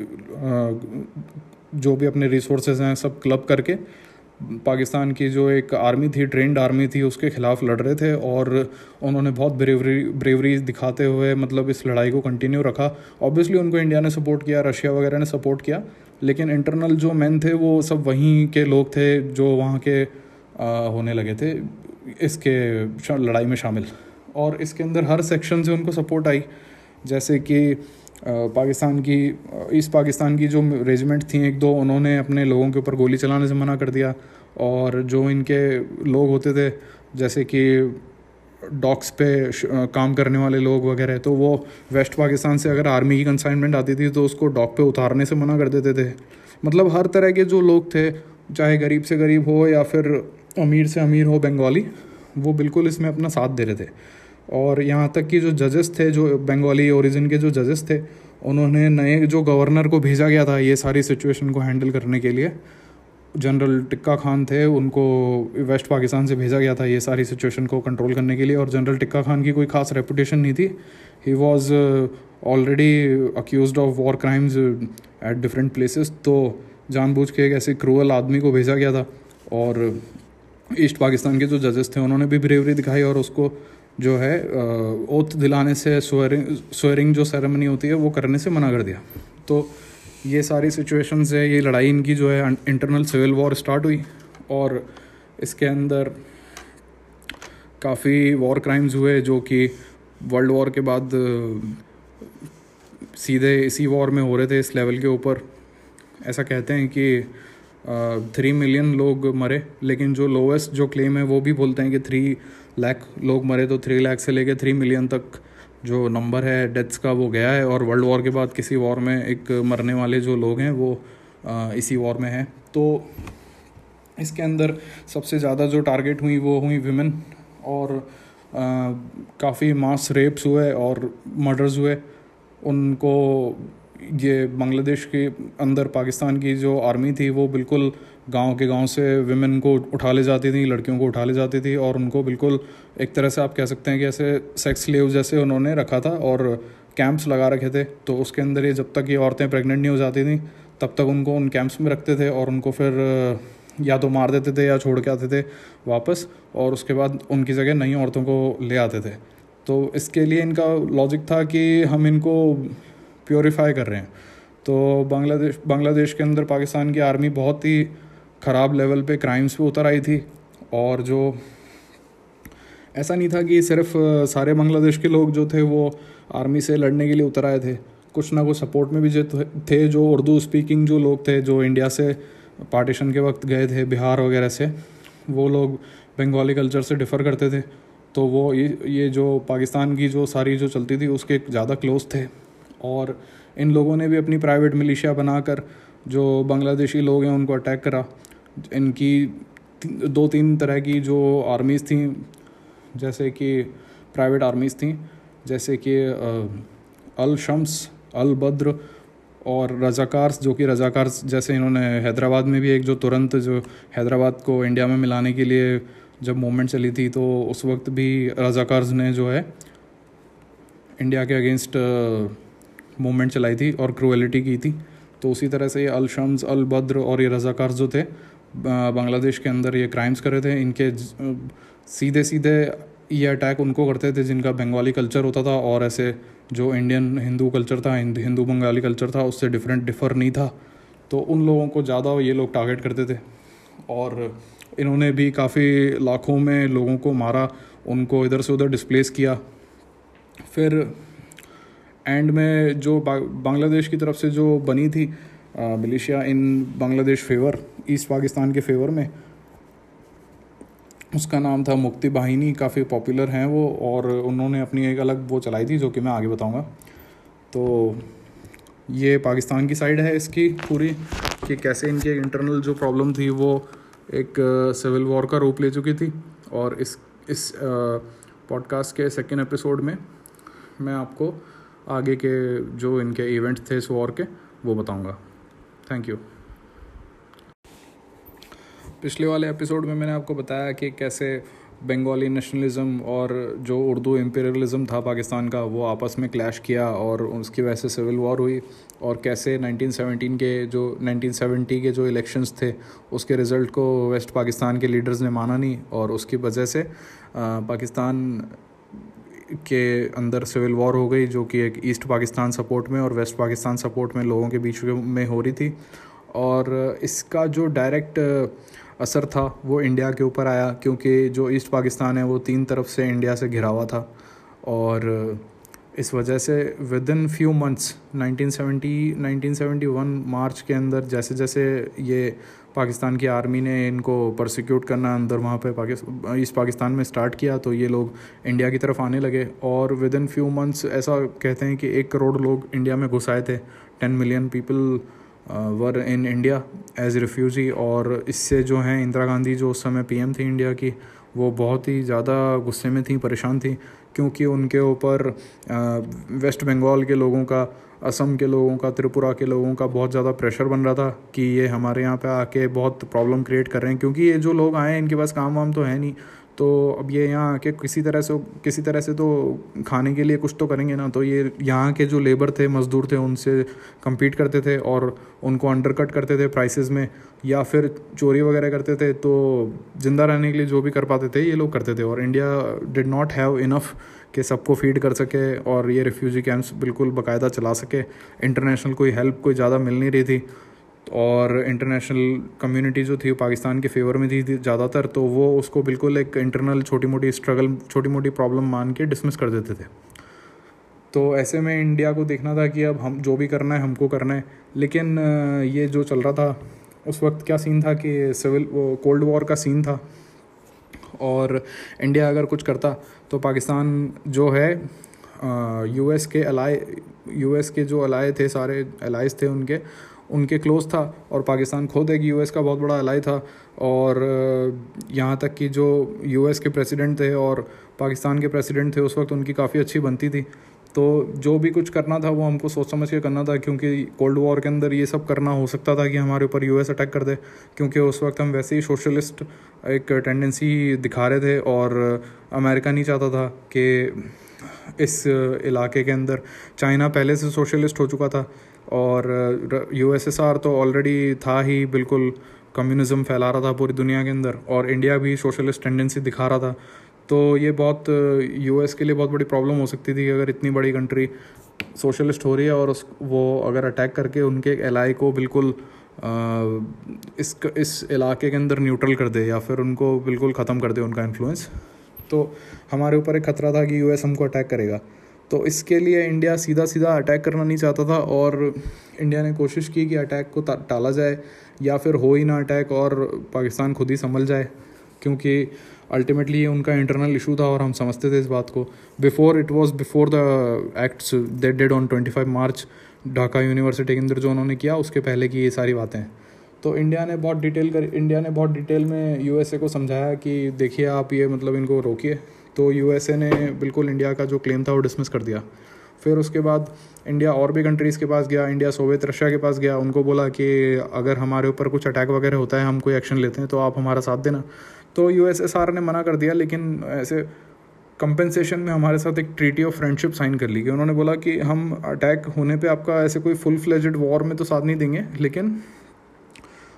जो भी अपने रिसोर्सेज हैं सब क्लब करके पाकिस्तान की जो एक आर्मी थी, ट्रेंड आर्मी थी, उसके खिलाफ लड़ रहे थे। और उन्होंने बहुत ब्रेवरी दिखाते हुए मतलब इस लड़ाई को कंटिन्यू रखा। ऑब्वियसली उनको इंडिया ने सपोर्ट किया, रशिया वगैरह ने सपोर्ट किया, लेकिन इंटरनल जो मैन थे वो सब वहीं के लोग थे जो वहाँ के होने लगे थे इसके लड़ाई में शामिल। और इसके अंदर हर सेक्शन से उनको सपोर्ट आई, जैसे कि ईस्ट पाकिस्तान की जो रेजिमेंट थी एक दो, उन्होंने अपने लोगों के ऊपर गोली चलाने से मना कर दिया। और जो इनके लोग होते थे, जैसे कि डॉक्स पे काम करने वाले लोग वगैरह, तो वो वेस्ट पाकिस्तान से अगर आर्मी की कंसाइनमेंट आती थी तो उसको डॉक पे उतारने से मना कर देते थे। मतलब हर तरह के जो लोग थे, चाहे गरीब से गरीब हो या फिर अमीर से अमीर हो बंगाली, वो बिल्कुल इसमें अपना साथ दे रहे थे। और यहाँ तक कि जो जजेस थे, जो बंगाली ओरिजिन के जो जजेस थे, उन्होंने नए जो गवर्नर को भेजा गया था ये सारी सिचुएशन को हैंडल करने के लिए, जनरल टिक्का खान थे, उनको वेस्ट पाकिस्तान से भेजा गया था ये सारी सिचुएशन को कंट्रोल करने के लिए। और जनरल टिक्का खान की कोई खास रेपुटेशन नहीं थी, he was already accused of war crimes at different places. तो जानबूझ के एक ऐसे क्रूअल आदमी को भेजा गया था। और ईस्ट पाकिस्तान के जो जजेस थे उन्होंने भी ब्रेवरी दिखाई और उसको जो है ओथ दिलाने से, स्वेरिंग जो सेरेमनी होती है वो करने से मना कर दिया। तो ये सारी सिचुएशंस है, ये लड़ाई इनकी जो है इंटरनल सिविल वॉर स्टार्ट हुई। और इसके अंदर काफ़ी वॉर क्राइम्स हुए जो कि वर्ल्ड वॉर के बाद सीधे इसी वॉर में हो रहे थे इस लेवल के ऊपर। ऐसा कहते हैं कि 3 मिलियन लोग मरे, लेकिन जो लोएस्ट जो क्लेम है वो भी बोलते हैं कि 3 लाख लोग मरे। तो 3 लाख से लेकर 3 मिलियन तक जो नंबर है डेथ्स का वो गया है, और वर्ल्ड वॉर के बाद किसी वॉर में एक मरने वाले जो लोग हैं वो इसी वॉर में हैं। तो इसके अंदर सबसे ज़्यादा जो टारगेट हुई वो हुई विमेन, और काफ़ी मास रेप्स हुए और मर्डर्स हुए। उनको ये बांग्लादेश के अंदर पाकिस्तान की जो आर्मी थी वो बिल्कुल गांव के गांव से विमेन को उठा ले जाती थी, लड़कियों को उठा ले जाती थी, और उनको बिल्कुल एक तरह से आप कह सकते हैं कि ऐसे सेक्स स्लेव जैसे उन्होंने रखा था और कैंप्स लगा रखे थे। तो उसके अंदर ये जब तक ये औरतें प्रेग्नेंट नहीं हो जाती थी तब तक उनको उन कैंप्स में रखते थे, और उनको फिर या तो मार देते थे या छोड़ के आते थे वापस, और उसके बाद उनकी जगह नई औरतों को ले आते थे। तो इसके लिए इनका लॉजिक था कि हम इनको प्योरीफाई कर रहे हैं। तो बांग्लादेश के अंदर पाकिस्तान की आर्मी बहुत ही ख़राब लेवल पे क्राइम्स पे उतर आई थी। और जो ऐसा नहीं था कि सिर्फ सारे बांग्लादेश के लोग जो थे वो आर्मी से लड़ने के लिए उतर आए थे, कुछ ना कुछ सपोर्ट में भी थे जो उर्दू स्पीकिंग जो लोग थे जो इंडिया से पार्टीशन के वक्त गए थे बिहार वगैरह से, वो लोग बंगाली कल्चर से डिफ़र करते थे। तो वो ये जो पाकिस्तान की जो सारी जो चलती थी उसके ज़्यादा क्लोज थे, और इन लोगों ने भी अपनी प्राइवेट मिलिशिया बनाकर जो बांग्लादेशी लोग हैं उनको अटैक करा। इनकी 2-3 तरह की जो आर्मीज़ थी, जैसे कि प्राइवेट आर्मीज़ थी, जैसे कि अल शम्स, अल बद्र और रज़ाकार्स, जो कि रज़ाकार्स जैसे इन्होंने हैदराबाद में भी एक जो तुरंत जो हैदराबाद को इंडिया में मिलाने के लिए जब मूवमेंट चली थी तो उस वक्त भी रज़ाकार्स ने जो है इंडिया के अगेंस्ट मूवमेंट चलाई थी और क्रूएलिटी की थी। तो उसी तरह से ये अल शम्स, अल बद्र और ये रज़ाकार जो थे बांग्लादेश के अंदर ये क्राइम्स कर रहे थे। इनके सीधे सीधे ये अटैक उनको करते थे जिनका बंगाली कल्चर होता था, और ऐसे जो इंडियन हिंदू कल्चर था, हिंदू बंगाली कल्चर था, उससे डिफर नहीं था। तो उन लोगों को ज़्यादा ये लोग टारगेट करते थे, और इन्होंने भी काफ़ी लाखों में लोगों को मारा, उनको इधर से उधर डिस्प्लेस किया। फिर एंड में जो बांग्लादेश की तरफ से जो बनी थी militia in Bangladesh favour, east Pakistan के फेवर में, उसका नाम था मुक्ति बाहिनी। काफ़ी पॉपुलर हैं वो, और उन्होंने अपनी एक अलग वो चलाई थी जो कि मैं आगे बताऊंगा। तो ये पाकिस्तान की साइड है इसकी पूरी, कि कैसे इनकी इंटरनल जो प्रॉब्लम थी वो एक सिविल वॉर का रूप ले चुकी थी। और इस पॉडकास्ट के सेकेंड एपिसोड में मैं आपको आगे के जो इनके इवेंट्स थे इस वॉर के वो बताऊंगा। Thank you. पिछले वाले एपिसोड में मैंने आपको बताया कि कैसे बंगाली नेशनलिज़म और जो उर्दू इम्पीरियलिज़म था पाकिस्तान का वो आपस में क्लैश किया और उसकी वजह से सिविल वॉर हुई, और कैसे 1970 के जो इलेक्शंस थे उसके रिज़ल्ट को वेस्ट पाकिस्तान के लीडर्स ने माना नहीं, और उसकी वजह से पाकिस्तान के अंदर सिविल वॉर हो गई जो कि एक ईस्ट पाकिस्तान सपोर्ट में और वेस्ट पाकिस्तान सपोर्ट में लोगों के बीच में हो रही थी। और इसका जो डायरेक्ट असर था वो इंडिया के ऊपर आया, क्योंकि जो ईस्ट पाकिस्तान है वो 3 तरफ से इंडिया से घिरा हुआ था, और इस वजह से within few months 1971 March के अंदर जैसे जैसे ये पाकिस्तान की आर्मी ने इनको परसिक्यूट करना अंदर वहाँ पे ईस्ट पाकिस्तान में स्टार्ट किया, तो ये लोग इंडिया की तरफ आने लगे। और विद इन फ्यू मंथ्स ऐसा कहते हैं कि 1 करोड़ लोग इंडिया में घुस आए थे। 10 million people were in India as refugee. और इससे जो हैं इंदिरा गांधी जो उस समय PM थी इंडिया की, वो बहुत ही ज़्यादा गुस्से में थी, परेशान थी, क्योंकि उनके ऊपर वेस्ट बंगाल के लोगों का, असम के लोगों का, त्रिपुरा के लोगों का बहुत ज़्यादा प्रेशर बन रहा था कि ये हमारे यहाँ पे आके बहुत प्रॉब्लम क्रिएट कर रहे हैं, क्योंकि ये जो लोग आए हैं इनके पास काम वाम तो है नहीं, तो अब ये यहाँ आके किसी तरह से तो खाने के लिए कुछ तो करेंगे ना। तो ये यहाँ के जो लेबर थे, मज़दूर थे, उनसे कम्पीट करते थे और उनको अंडरकट करते थे प्राइसेस में, या फिर चोरी वगैरह करते थे। तो ज़िंदा रहने के लिए जो भी कर पाते थे ये लोग करते थे, और India did not have enough कि सबको फीड कर सके और ये रिफ्यूजी कैंप्स बिल्कुल बाकायदा चला सके। इंटरनेशनल कोई हेल्प कोई ज़्यादा मिल नहीं रही थी, और इंटरनेशनल कम्युनिटी जो थी पाकिस्तान के फेवर में थी ज़्यादातर, तो वो उसको बिल्कुल एक इंटरनल छोटी मोटी स्ट्रगल, छोटी मोटी प्रॉब्लम मान के डिसमिस कर देते थे। तो ऐसे में इंडिया को देखना था कि अब हम जो भी करना है हमको करना है। लेकिन ये जो चल रहा था उस वक्त क्या सीन था कि सिविल कोल्ड वॉर का सीन था, और इंडिया अगर कुछ करता तो पाकिस्तान जो है यूएस के जो अलाय थे, सारे अलाइज थे उनके उनके क्लोज था, और पाकिस्तान खुद एक यूएस का बहुत बड़ा अलाय था। और यहाँ तक कि जो यूएस के प्रेसिडेंट थे और पाकिस्तान के प्रेसिडेंट थे उस वक्त उनकी काफ़ी अच्छी बनती थी। तो जो भी कुछ करना था वो हमको सोच समझ के करना था, क्योंकि कोल्ड वॉर के अंदर ये सब करना हो सकता था कि हमारे ऊपर यूएस अटैक कर दे, क्योंकि उस वक्त हम वैसे ही सोशलिस्ट एक टेंडेंसी दिखा रहे थे और अमेरिका नहीं चाहता था कि इस इलाके के अंदर, चाइना पहले से सोशलिस्ट हो चुका था और यूएसएसआर तो ऑलरेडी था ही, बिल्कुल कम्युनिज़म फैला रहा था पूरी दुनिया के अंदर, और इंडिया भी सोशलिस्ट टेंडेंसी दिखा रहा था। तो ये बहुत यूएस के लिए बहुत बड़ी प्रॉब्लम हो सकती थी कि अगर इतनी बड़ी कंट्री सोशलिस्ट हो रही है और वो अगर अटैक करके उनके एलाय को बिल्कुल इस इलाके के अंदर न्यूट्रल कर दे या फिर उनको बिल्कुल ख़त्म कर दे उनका इन्फ्लुएंस। तो हमारे ऊपर एक ख़तरा था कि यूएस हमको अटैक करेगा, तो इसके लिए इंडिया सीधा सीधा अटैक करना नहीं चाहता था। और इंडिया ने कोशिश की कि अटैक को टाला जाए या फिर हो ही ना अटैक और पाकिस्तान खुद ही संभल जाए, क्योंकि अल्टीमेटली ये उनका इंटरनल इशू था और हम समझते थे इस बात को। Before the acts that dead on 25 March Dhaka university के अंदर जो उन्होंने किया, उसके पहले की ये सारी बातें। तो इंडिया ने बहुत डिटेल में यूएसए को समझाया कि देखिए आप ये मतलब इनको रोकिए। तो यूएसए ने बिल्कुल इंडिया का जो क्लेम था वो डिसमिस कर दिया। फिर उसके बाद इंडिया और भी कंट्रीज़ के पास गया, इंडिया सोवियत रशिया के पास गया, उनको बोला कि अगर हमारे ऊपर कुछ अटैक वगैरह होता है, हम कोई एक्शन लेते हैं तो आप हमारा साथ देना। तो यूएसएसआर ने मना कर दिया, लेकिन ऐसे कंपेंसेशन में हमारे साथ एक ट्रीटी ऑफ फ्रेंडशिप साइन कर ली कि उन्होंने बोला कि हम अटैक होने पर आपका ऐसे कोई फुल फ्लेज्ड वॉर में तो साथ नहीं देंगे, लेकिन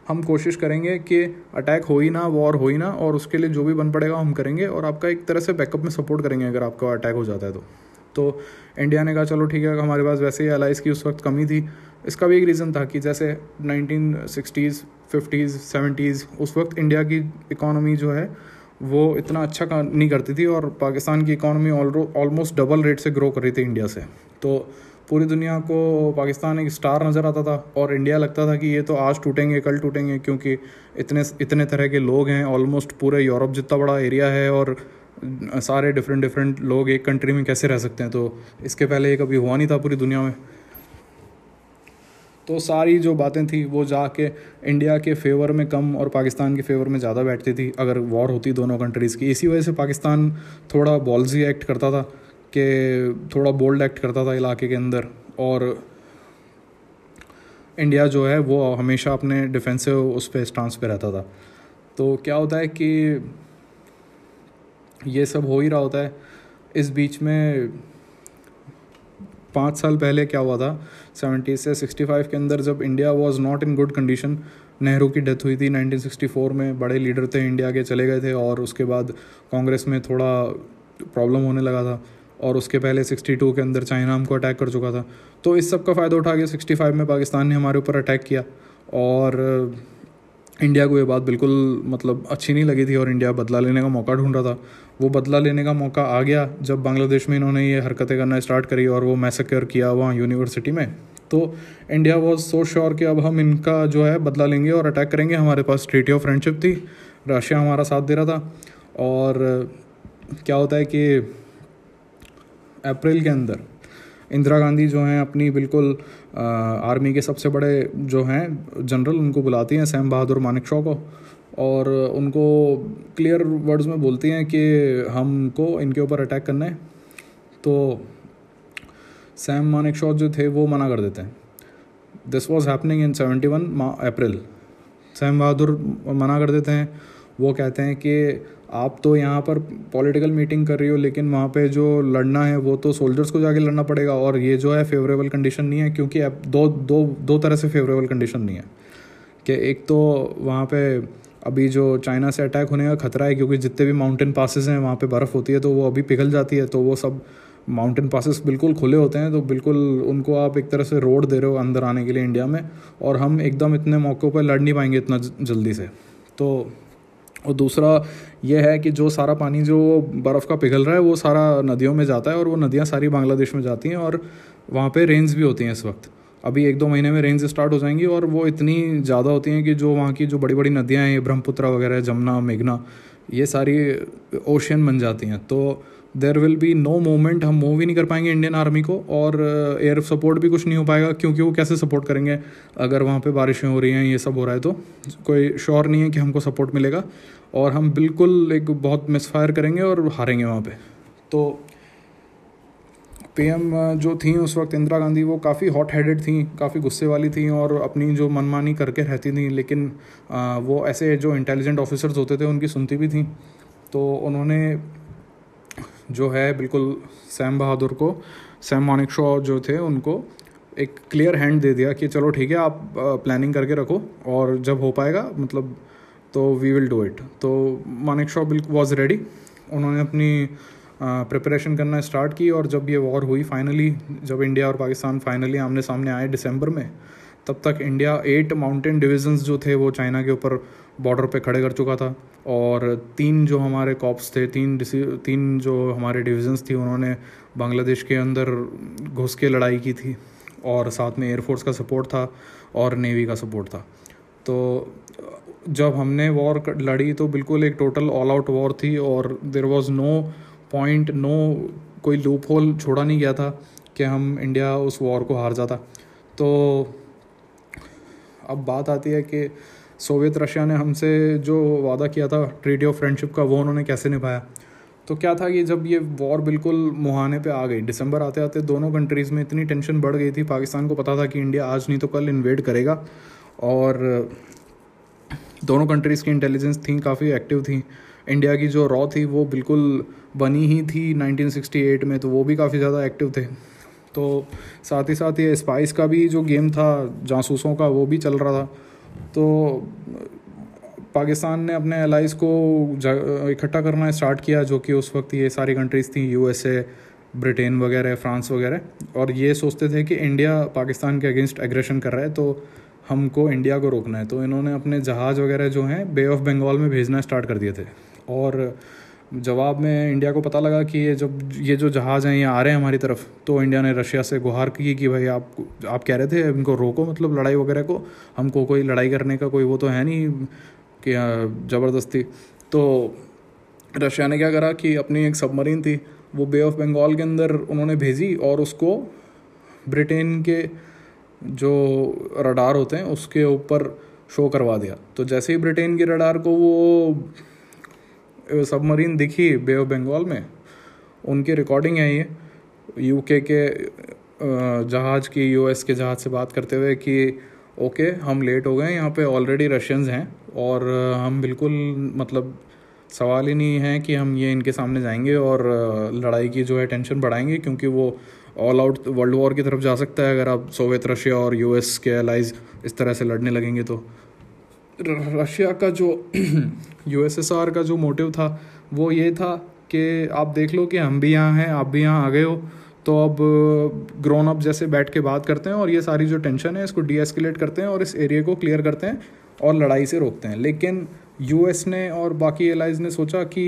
हम कोशिश करेंगे कि अटैक हो ही ना, वॉर हो ही ना, और उसके लिए जो भी बन पड़ेगा हम करेंगे और आपका एक तरह से बैकअप में सपोर्ट करेंगे अगर आपका अटैक हो जाता है। तो इंडिया ने कहा चलो ठीक है, हमारे पास वैसे ही अलाइज़ की उस वक्त कमी थी। इसका भी एक रीज़न था कि जैसे 1960s, 50s, 70s उस वक्त इंडिया की इकॉनमी जो है वो इतना अच्छा नहीं करती थी, और पाकिस्तान की इकॉनमी ऑलमोस्ट डबल रेट से ग्रो कर रही थी इंडिया से। तो पूरी दुनिया को पाकिस्तान एक स्टार नज़र आता था और इंडिया लगता था कि ये तो आज टूटेंगे कल टूटेंगे, क्योंकि इतने तरह के लोग हैं, ऑलमोस्ट पूरे यूरोप जितना बड़ा एरिया है और सारे डिफरेंट लोग एक कंट्री में कैसे रह सकते हैं। तो इसके पहले ये कभी हुआ नहीं था पूरी दुनिया में। तो सारी जो बातें थी वो जाके इंडिया के फेवर में कम और पाकिस्तान के फेवर में ज़्यादा बैठती थी अगर वॉर होती दोनों कंट्रीज़ की। इसी वजह से पाकिस्तान थोड़ा बॉल्जी एक्ट करता था, कि थोड़ा बोल्ड एक्ट करता था इलाके के अंदर, और इंडिया जो है वो हमेशा अपने डिफेंसिव उस पर स्टांस पे रहता था। तो क्या होता है कि ये सब हो ही रहा होता है। इस बीच में 5 साल पहले क्या हुआ था, 70s से 65 के अंदर, जब India was not in good condition, Nehru की डेथ हुई थी 1964 में, बड़े लीडर थे इंडिया के चले गए थे, और उसके बाद कांग्रेस में थोड़ा प्रॉब्लम होने लगा था, और उसके पहले 62 के अंदर चाइना हमको अटैक कर चुका था। तो इस सब का फ़ायदा उठा के 65 में पाकिस्तान ने हमारे ऊपर अटैक किया, और इंडिया को ये बात बिल्कुल मतलब अच्छी नहीं लगी थी, और इंडिया बदला लेने का मौका ढूंढ रहा था। वो बदला लेने का मौका आ गया जब बांग्लादेश में इन्होंने ये हरकतें करना स्टार्ट करी और वो मैसेकर किया वहाँ यूनिवर्सिटी में। तो इंडिया वॉज सो श्योर कि अब हम इनका जो है बदला लेंगे और अटैक करेंगे। हमारे पास ट्रीटी ऑफ फ्रेंडशिप थी, रशिया हमारा साथ दे रहा था। और क्या होता है कि अप्रैल के अंदर इंदिरा गांधी जो हैं अपनी बिल्कुल आर्मी के सबसे बड़े जो हैं जनरल, उनको बुलाती हैं सैम बहादुर मानेकशॉ को, और उनको क्लियर वर्ड्स में बोलती हैं कि हमको इनके ऊपर अटैक करना है। तो सैम मानेकशॉ जो थे वो मना कर देते हैं। This was happening in 71 April. Sam Bahadur मना कर देते हैं। वो कहते हैं कि आप तो यहाँ पर पॉलिटिकल मीटिंग कर रही हो, लेकिन वहाँ पे जो लड़ना है वो तो सोल्जर्स को जाके लड़ना पड़ेगा, और ये जो है फेवरेबल कंडीशन नहीं है, क्योंकि अब दो तरह से फेवरेबल कंडीशन नहीं है कि एक तो वहाँ पे अभी जो चाइना से अटैक होने का ख़तरा है, क्योंकि जितने भी माउंटेन पासेस हैं वहाँ पे बर्फ़ होती है तो वो अभी पिघल जाती है, तो वो सब माउंटेन पासेस बिल्कुल खुले होते हैं, तो बिल्कुल उनको आप एक तरह से रोड दे रहे हो अंदर आने के लिए इंडिया में, और हम एकदम इतने मौक़ों पर लड़ नहीं पाएंगे इतना जल्दी से। तो और दूसरा ये है कि जो सारा पानी जो बर्फ़ का पिघल रहा है वो सारा नदियों में जाता है और वो नदियाँ सारी बांग्लादेश में जाती हैं और वहाँ पे रेन्स भी होती हैं इस वक्त। अभी 1-2 महीने में रेन्स स्टार्ट हो जाएंगी और वो इतनी ज़्यादा होती हैं कि जो वहाँ की जो बड़ी बड़ी नदियाँ हैं, ब्रह्मपुत्रा वगैरह, जमुना, मेघना, ये सारी ओशियन बन जाती हैं। तो there will be no movement, हम मूव ही नहीं कर पाएंगे इंडियन आर्मी को, और एयर सपोर्ट भी कुछ नहीं हो पाएगा क्योंकि वो कैसे सपोर्ट करेंगे अगर वहाँ पे बारिशें हो रही हैं, ये सब हो रहा है। तो कोई श्योर नहीं है कि हमको सपोर्ट मिलेगा और हम बिल्कुल एक बहुत मिसफायर करेंगे और हारेंगे वहाँ पे। तो पीएम जो थी उस वक्त इंदिरा गांधी, वो काफ़ी हॉट हेडेड थी, काफ़ी गुस्से वाली थी और अपनी जो मनमानी करके रहती थी, लेकिन वो ऐसे जो इंटेलिजेंट ऑफिसर्स होते थे उनकी सुनती भी थी। तो उन्होंने जो है बिल्कुल सैम बहादुर को, सैम मानेकशॉ जो थे, उनको एक क्लियर हैंड दे दिया कि चलो ठीक है, आप प्लानिंग करके रखो और जब हो पाएगा मतलब तो वी विल डू इट। तो मानेकशॉ बिल्कुल वॉज रेडी, उन्होंने अपनी प्रिपरेशन करना स्टार्ट की और जब ये वॉर हुई फाइनली, जब इंडिया और पाकिस्तान फाइनली आमने सामने आए दिसंबर में, तब तक इंडिया 8 माउंटेन डिविजन्स जो थे वो चाइना के ऊपर बॉर्डर पे खड़े कर चुका था और 3 जो हमारे कॉप्स थे, तीन जो हमारे डिविजन्स थी, उन्होंने बांग्लादेश के अंदर घुस के लड़ाई की थी और साथ में एयरफोर्स का सपोर्ट था और नेवी का सपोर्ट था। तो जब हमने वॉर लड़ी तो बिल्कुल एक टोटल ऑल आउट वॉर थी और there was no point, no कोई लूप होल छोड़ा नहीं गया था कि हम इंडिया उस वॉर को हार जाता। तो अब बात आती है कि सोवियत रशिया ने हमसे जो वादा किया था ट्रीटी ऑफ फ्रेंडशिप का, वो उन्होंने कैसे निभाया। तो क्या था कि जब ये वॉर बिल्कुल मुहाने पे आ गई, दिसंबर आते आते दोनों कंट्रीज़ में इतनी टेंशन बढ़ गई थी। पाकिस्तान को पता था कि इंडिया आज नहीं तो कल इन्वेड करेगा और दोनों कंट्रीज़ की इंटेलिजेंस थी, काफ़ी एक्टिव थी। इंडिया की जो रॉ थी वो बिल्कुल बनी ही थी 1968 में, तो वो भी काफ़ी ज़्यादा एक्टिव थे। तो साथ ही साथ ये स्पाइस का भी जो गेम था, जासूसों का, वो भी चल रहा था। तो पाकिस्तान ने अपने एलाइज़ को इकट्ठा करना स्टार्ट किया, जो कि उस वक्त ये सारी कंट्रीज़ थी, यूएसए, ब्रिटेन वगैरह, फ्रांस वगैरह, और ये सोचते थे कि इंडिया पाकिस्तान के अगेंस्ट एग्रेशन कर रहा है तो हमको इंडिया को रोकना है। तो इन्होंने अपने जहाज़ वगैरह जो हैं बे ऑफ बंगाल में भेजना स्टार्ट कर दिए थे और जवाब में इंडिया को पता लगा कि ये जो जहाज़ हैं ये आ रहे हैं हमारी तरफ। तो इंडिया ने रशिया से गुहार की कि भाई आप कह रहे थे इनको रोको, मतलब लड़ाई वगैरह को, हमको कोई लड़ाई करने का कोई वो तो है नहीं कि ज़बरदस्ती। तो रशिया ने क्या करा कि अपनी एक सबमरीन थी वो बे ऑफ बंगाल के अंदर उन्होंने भेजी और उसको ब्रिटेन के जो रडार होते हैं उसके ऊपर शो करवा दिया। तो जैसे ही ब्रिटेन के रडार को वो सबमरीन दिखी बे ऑफ बंगाल में, उनके रिकॉर्डिंग है ये यूके के जहाज़ की, यूएस के जहाज़ से बात करते हुए कि ओके हम लेट हो गए, यहाँ पे ऑलरेडी रशियंस हैं और हम बिल्कुल मतलब सवाल ही नहीं है कि हम ये इनके सामने जाएंगे और लड़ाई की जो है टेंशन बढ़ाएंगे, क्योंकि वो ऑल आउट वर्ल्ड वॉर की तरफ जा सकता है अगर आप सोवियत रशिया और यूएस के एलाइज इस तरह से लड़ने लगेंगे। तो रशिया का जो यूएसएसआर का जो मोटिव था वो ये था कि आप देख लो कि हम भी यहाँ हैं, आप भी यहाँ आ गए हो, तो अब ग्रोन अप जैसे बैठ के बात करते हैं और ये सारी जो टेंशन है इसको डीएस्केलेट करते हैं और इस एरिया को क्लियर करते हैं और लड़ाई से रोकते हैं। लेकिन यूएस ने और बाकी एलाइज ने सोचा कि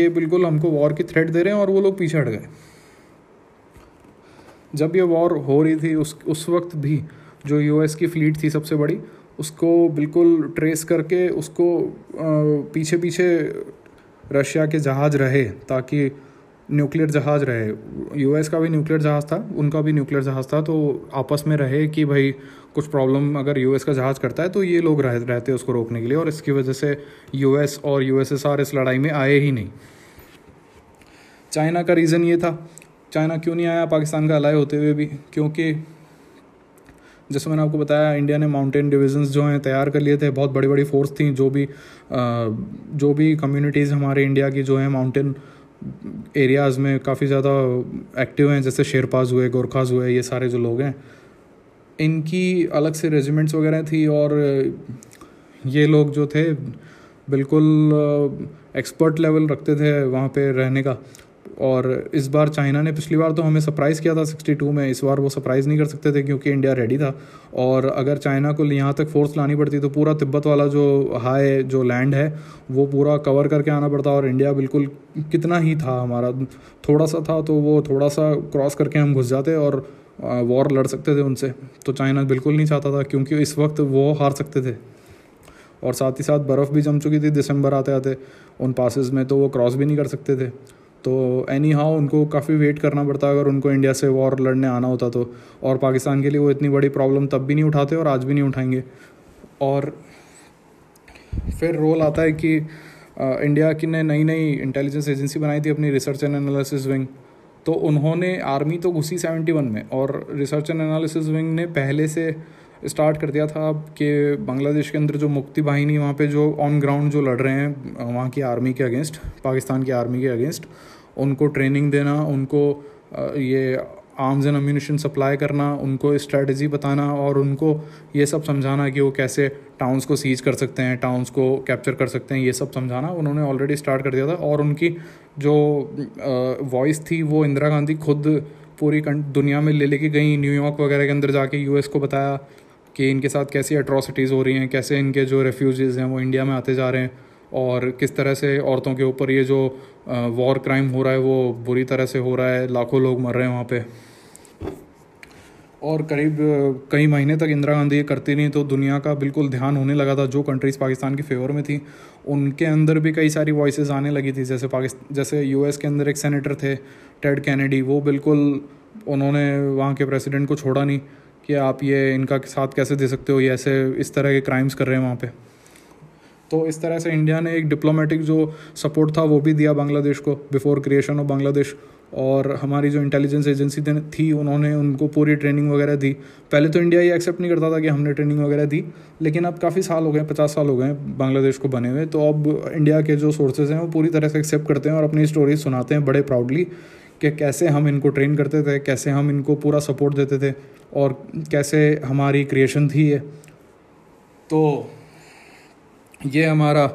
ये बिल्कुल हमको वॉर की थ्रेट दे रहे हैं और वो लोग पीछे हट गए। जब ये वॉर हो रही थी उस वक्त भी जो यूएस की फ्लीट थी सबसे बड़ी, उसको बिल्कुल ट्रेस करके उसको पीछे पीछे रशिया के जहाज़ रहे, ताकि न्यूक्लियर जहाज़ रहे, यूएस का भी न्यूक्लियर जहाज़ था, उनका भी न्यूक्लियर जहाज़ था, तो आपस में रहे कि भाई कुछ प्रॉब्लम अगर यूएस का जहाज़ करता है तो ये लोग रहते उसको रोकने के लिए, और इसकी वजह से यूएस और यूएसएसआर इस लड़ाई में आए ही नहीं। चाइना का रीज़न ये था, चाइना क्यों नहीं आया पाकिस्तान का अलाय होते हुए भी, क्योंकि जैसे मैंने आपको बताया इंडिया ने माउंटेन डिविजन्स जो हैं तैयार कर लिए थे, बहुत बड़ी बड़ी फोर्स थी, जो भी कम्युनिटीज़ हमारे इंडिया की जो हैं माउंटेन एरियाज़ में काफ़ी ज़्यादा एक्टिव हैं, जैसे शेरपाज हुए, गोरखाज हुए, ये सारे जो लोग हैं, इनकी अलग से रेजिमेंट्स वगैरह थी और ये लोग जो थे बिल्कुल एक्सपर्ट लेवल रखते थे वहाँ पे रहने का और इस बार चाइना ने पिछली बार तो हमें सरप्राइज़ किया था 62 में, इस बार वो सरप्राइज़ नहीं कर सकते थे क्योंकि इंडिया रेडी था। और अगर चाइना को यहाँ तक फोर्स लानी पड़ती तो पूरा तिब्बत वाला जो हाई जो लैंड है वो पूरा कवर करके आना पड़ता, और इंडिया बिल्कुल कितना ही था हमारा, थोड़ा सा था, तो वो थोड़ा सा क्रॉस करके हम घुस जाते और वॉर लड़ सकते थे उनसे। तो चाइना बिल्कुल नहीं चाहता था क्योंकि इस वक्त वो हार सकते थे, और साथ ही साथ बर्फ़ भी जम चुकी थी दिसंबर आते आते उन पासेस में, तो वो क्रॉस भी नहीं कर सकते थे। तो एनी हाउ उनको काफ़ी वेट करना पड़ता अगर उनको इंडिया से वॉर लड़ने आना होता तो, और पाकिस्तान के लिए वो इतनी बड़ी प्रॉब्लम तब भी नहीं उठाते और आज भी नहीं उठाएंगे। और फिर रोल आता है कि इंडिया की ने नई नई इंटेलिजेंस एजेंसी बनाई थी अपनी रिसर्च एंड एनालिसिस विंग, तो उन्होंने आर्मी तो घुसी 71 में और रिसर्च एंड एनालिसिस विंग ने पहले से स्टार्ट कर दिया था कि बांग्लादेश के अंदर जो मुक्ति बाहिनी वहाँ पे जो ऑन ग्राउंड जो लड़ रहे हैं वहाँ की आर्मी के अगेंस्ट, पाकिस्तान की आर्मी के अगेंस्ट, उनको ट्रेनिंग देना, उनको ये आर्म्स एंड अम्यूनिशन सप्लाई करना, उनको स्ट्रेटजी बताना और उनको ये सब समझाना कि वो कैसे टाउन्स को सीज कर सकते हैं, टाउन्स को कैप्चर कर सकते हैं, ये सब समझाना उन्होंने ऑलरेडी स्टार्ट कर दिया था। और उनकी जो वॉइस थी वो इंदिरा गांधी खुद पूरी दुनिया में ले लेके गई, न्यूयॉर्क वगैरह के अंदर जाके यूएस को बताया कि इनके साथ कैसी एट्रॉसिटीज़ हो रही हैं, कैसे इनके जो रेफ्यूजीज़ हैं वो इंडिया में आते जा रहे हैं और किस तरह से औरतों के ऊपर ये जो वॉर क्राइम हो रहा है वो बुरी तरह से हो रहा है, लाखों लोग मर रहे हैं वहाँ पे। और करीब कई महीने तक इंदिरा गांधी ये करती रहीं तो दुनिया का बिल्कुल ध्यान होने लगा था। जो कंट्रीज़ पाकिस्तान के फेवर में थी उनके अंदर भी कई सारी वॉइसेस आने लगी थी, जैसे यूएस के अंदर एक सेनेटर थे टेड कैनेडी, वो बिल्कुल उन्होंने वहाँ के प्रेसिडेंट को छोड़ा नहीं कि आप ये इनका साथ कैसे दे सकते हो, ये ऐसे इस तरह के क्राइम्स कर रहे हैं वहाँ पे। तो इस तरह से इंडिया ने एक डिप्लोमेटिक जो सपोर्ट था वो भी दिया बांग्लादेश को बिफोर क्रिएशन ऑफ बांग्लादेश, और हमारी जो इंटेलिजेंस एजेंसी थी उन्होंने उनको पूरी ट्रेनिंग वगैरह दी। पहले तो इंडिया ये एक्सेप्ट नहीं करता था कि हमने ट्रेनिंग वगैरह दी, लेकिन अब काफ़ी साल हो गए, 50 साल हो गए बांग्लादेश को बने हुए, तो अब इंडिया के जो सोर्सेज हैं वो पूरी तरह से एक्सेप्ट करते हैं और अपनी स्टोरीज सुनाते हैं बड़े प्राउडली कि कैसे हम इनको ट्रेन करते थे, कैसे हम इनको पूरा सपोर्ट देते थे और कैसे हमारी क्रिएशन थी ये। तो ये हमारा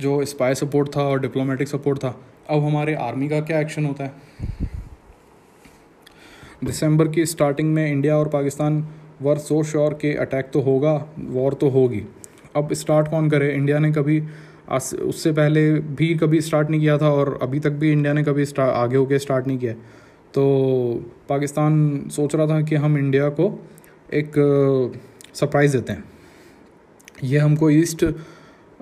जो स्पाई सपोर्ट था और डिप्लोमेटिक सपोर्ट था। अब हमारे आर्मी का क्या एक्शन होता है? दिसंबर की स्टार्टिंग में इंडिया और पाकिस्तान वर सो श्योर के अटैक तो होगा, वॉर तो होगी, अब स्टार्ट कौन करे? इंडिया ने कभी उससे पहले भी कभी स्टार्ट नहीं किया था और अभी तक भी इंडिया ने कभी आगे होके स्टार्ट नहीं किया। तो पाकिस्तान सोच रहा था कि हम इंडिया को एक सरप्राइज़ देते हैं, ये हमको ईस्ट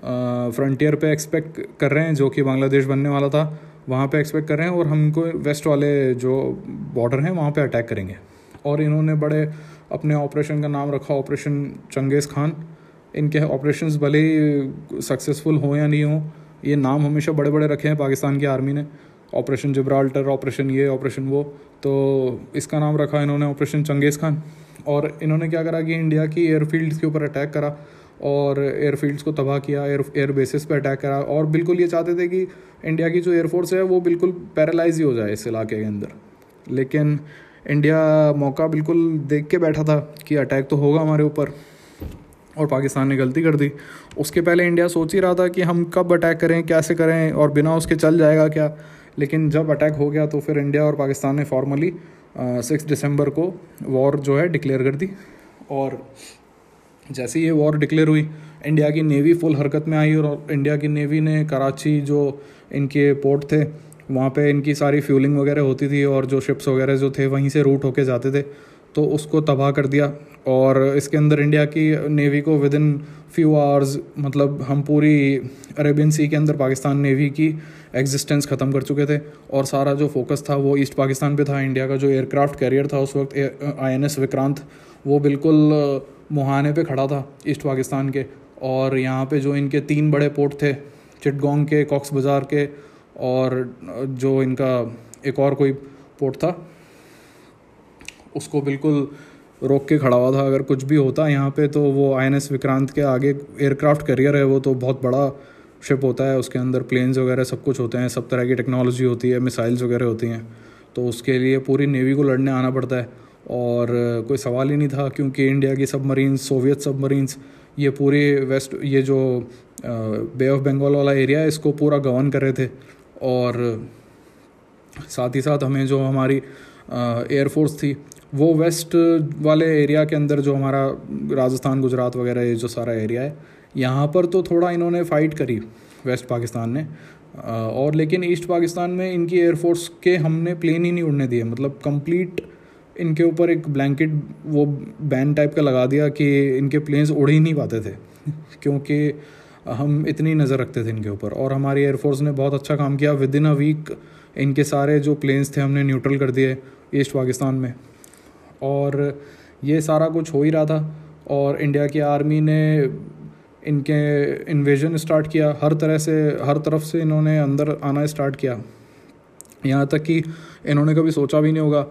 फ्रंटियर पे एक्सपेक्ट कर रहे हैं जो कि बांग्लादेश बनने वाला था, वहाँ पे एक्सपेक्ट कर रहे हैं, और हमको वेस्ट वाले जो बॉर्डर हैं वहाँ पे अटैक करेंगे। और इन्होंने बड़े अपने ऑपरेशन का नाम रखा ऑपरेशन चंगेज़ खान। इनके ऑपरेशंस भले ही सक्सेसफुल हों या नहीं हों, ये नाम हमेशा बड़े बड़े रखे हैं पाकिस्तान की आर्मी ने, ऑपरेशन जिब्राल्टर, ऑपरेशन ये, ऑपरेशन वो, तो इसका नाम रखा इन्होंने ऑपरेशन चंगेज़ खान। और इन्होंने क्या करा कि इंडिया की एयरफील्ड्स के ऊपर अटैक करा और एयरफील्ड्स को तबाह किया, एयर बेसिस पे अटैक करा, और बिल्कुल ये चाहते थे कि इंडिया की जो एयरफोर्स है वो बिल्कुल पैरालाइज ही हो जाए इस इलाके के अंदर। लेकिन इंडिया मौका बिल्कुल देख के बैठा था कि अटैक तो होगा हमारे ऊपर, और पाकिस्तान ने गलती कर दी। उसके पहले इंडिया सोच ही रहा था कि हम कब अटैक करें, कैसे करें, और बिना उसके चल जाएगा क्या, लेकिन जब अटैक हो गया तो फिर इंडिया और पाकिस्तान ने फॉर्मली 6 दिसंबर को वॉर जो है डिक्लेयर कर दी। और जैसे ही ये वॉर डिक्लेयर हुई इंडिया की नेवी फुल हरकत में आई, और इंडिया की नेवी ने कराची जो इनके पोर्ट थे वहाँ पे इनकी सारी फ्यूलिंग वगैरह होती थी और जो शिप्स वगैरह जो थे वहीं से रूट होके जाते थे, तो उसको तबाह कर दिया। और इसके अंदर इंडिया की नेवी को विद इन फ्यू आवर्स, मतलब हम पूरी अरेबियन सी के अंदर पाकिस्तान नेवी की एग्जिस्टेंस ख़त्म कर चुके थे, और सारा जो फोकस था वो ईस्ट पाकिस्तान पे था। इंडिया का जो एयरक्राफ्ट कैरियर था उस वक्त INS विक्रांत, वो बिल्कुल मुहाने पे खड़ा था ईस्ट पाकिस्तान के, और यहाँ पे जो इनके 3 बड़े पोर्ट थे चिटगोंग के, कॉक्स बाज़ार के, और जो इनका एक और कोई पोर्ट था उसको बिल्कुल रोक के खड़ा हुआ था। अगर कुछ भी होता यहाँ पे तो वो INS विक्रांत के आगे एयरक्राफ्ट कैरियर है वो तो बहुत बड़ा शिप होता है, उसके अंदर प्लेन्स वगैरह सब कुछ होते हैं, सब तरह की टेक्नोलॉजी होती है, मिसाइल्स वगैरह होती हैं, तो उसके लिए पूरी नेवी को लड़ने आना पड़ता है। और कोई सवाल ही नहीं था क्योंकि इंडिया की सबमरीन्स, सोवियत सबमरीन्स, ये पूरे वेस्ट, ये जो बे ऑफ बंगाल वाला एरिया है इसको पूरा गवर्न कर रहे थे, और साथ ही साथ हमें जो हमारी एयरफोर्स थी वो वेस्ट वाले एरिया के अंदर जो हमारा राजस्थान गुजरात वगैरह ये जो सारा एरिया है यहाँ पर तो थोड़ा इन्होंने फाइट करी वेस्ट पाकिस्तान ने और लेकिन ईस्ट पाकिस्तान में इनकी एयरफोर्स के हमने प्लेन ही नहीं उड़ने दिए, मतलब कंप्लीट इनके ऊपर एक ब्लैंकेट वो बैन टाइप का लगा दिया कि इनके प्लेन्स उड़ ही नहीं पाते थे क्योंकि हम इतनी नज़र रखते थे इनके ऊपर। और हमारी एयरफोर्स ने बहुत अच्छा काम किया, विद इन अ वीक इनके सारे जो प्लेन्स थे हमने न्यूट्रल कर दिए ईस्ट पाकिस्तान में। और ये सारा कुछ हो ही रहा था और इंडिया की आर्मी ने इनके इन्वेजन स्टार्ट किया, हर तरह से हर तरफ से इन्होंने अंदर आना स्टार्ट किया, यहाँ तक कि इन्होंने कभी सोचा भी नहीं होगा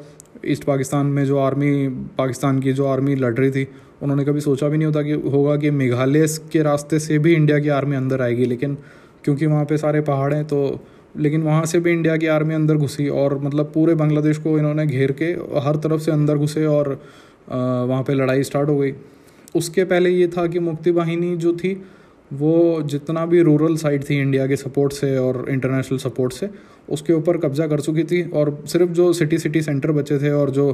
ईस्ट पाकिस्तान में जो आर्मी पाकिस्तान की जो आर्मी लड़ रही थी उन्होंने कभी सोचा भी नहीं होता कि होगा कि मेघालय के रास्ते से भी इंडिया की आर्मी अंदर आएगी, लेकिन क्योंकि वहाँ पे सारे पहाड़ हैं तो लेकिन वहाँ से भी इंडिया की आर्मी अंदर घुसी और मतलब पूरे बांग्लादेश को इन्होंने घेर के हर तरफ से अंदर घुसे और वहाँ पे लड़ाई स्टार्ट हो गई। उसके पहले ये था कि मुक्ति वाहिनी जो थी वो जितना भी रूरल साइड थी इंडिया के सपोर्ट से और इंटरनेशनल सपोर्ट से उसके ऊपर कब्जा कर चुकी थी और सिर्फ जो सिटी सेंटर बचे थे और जो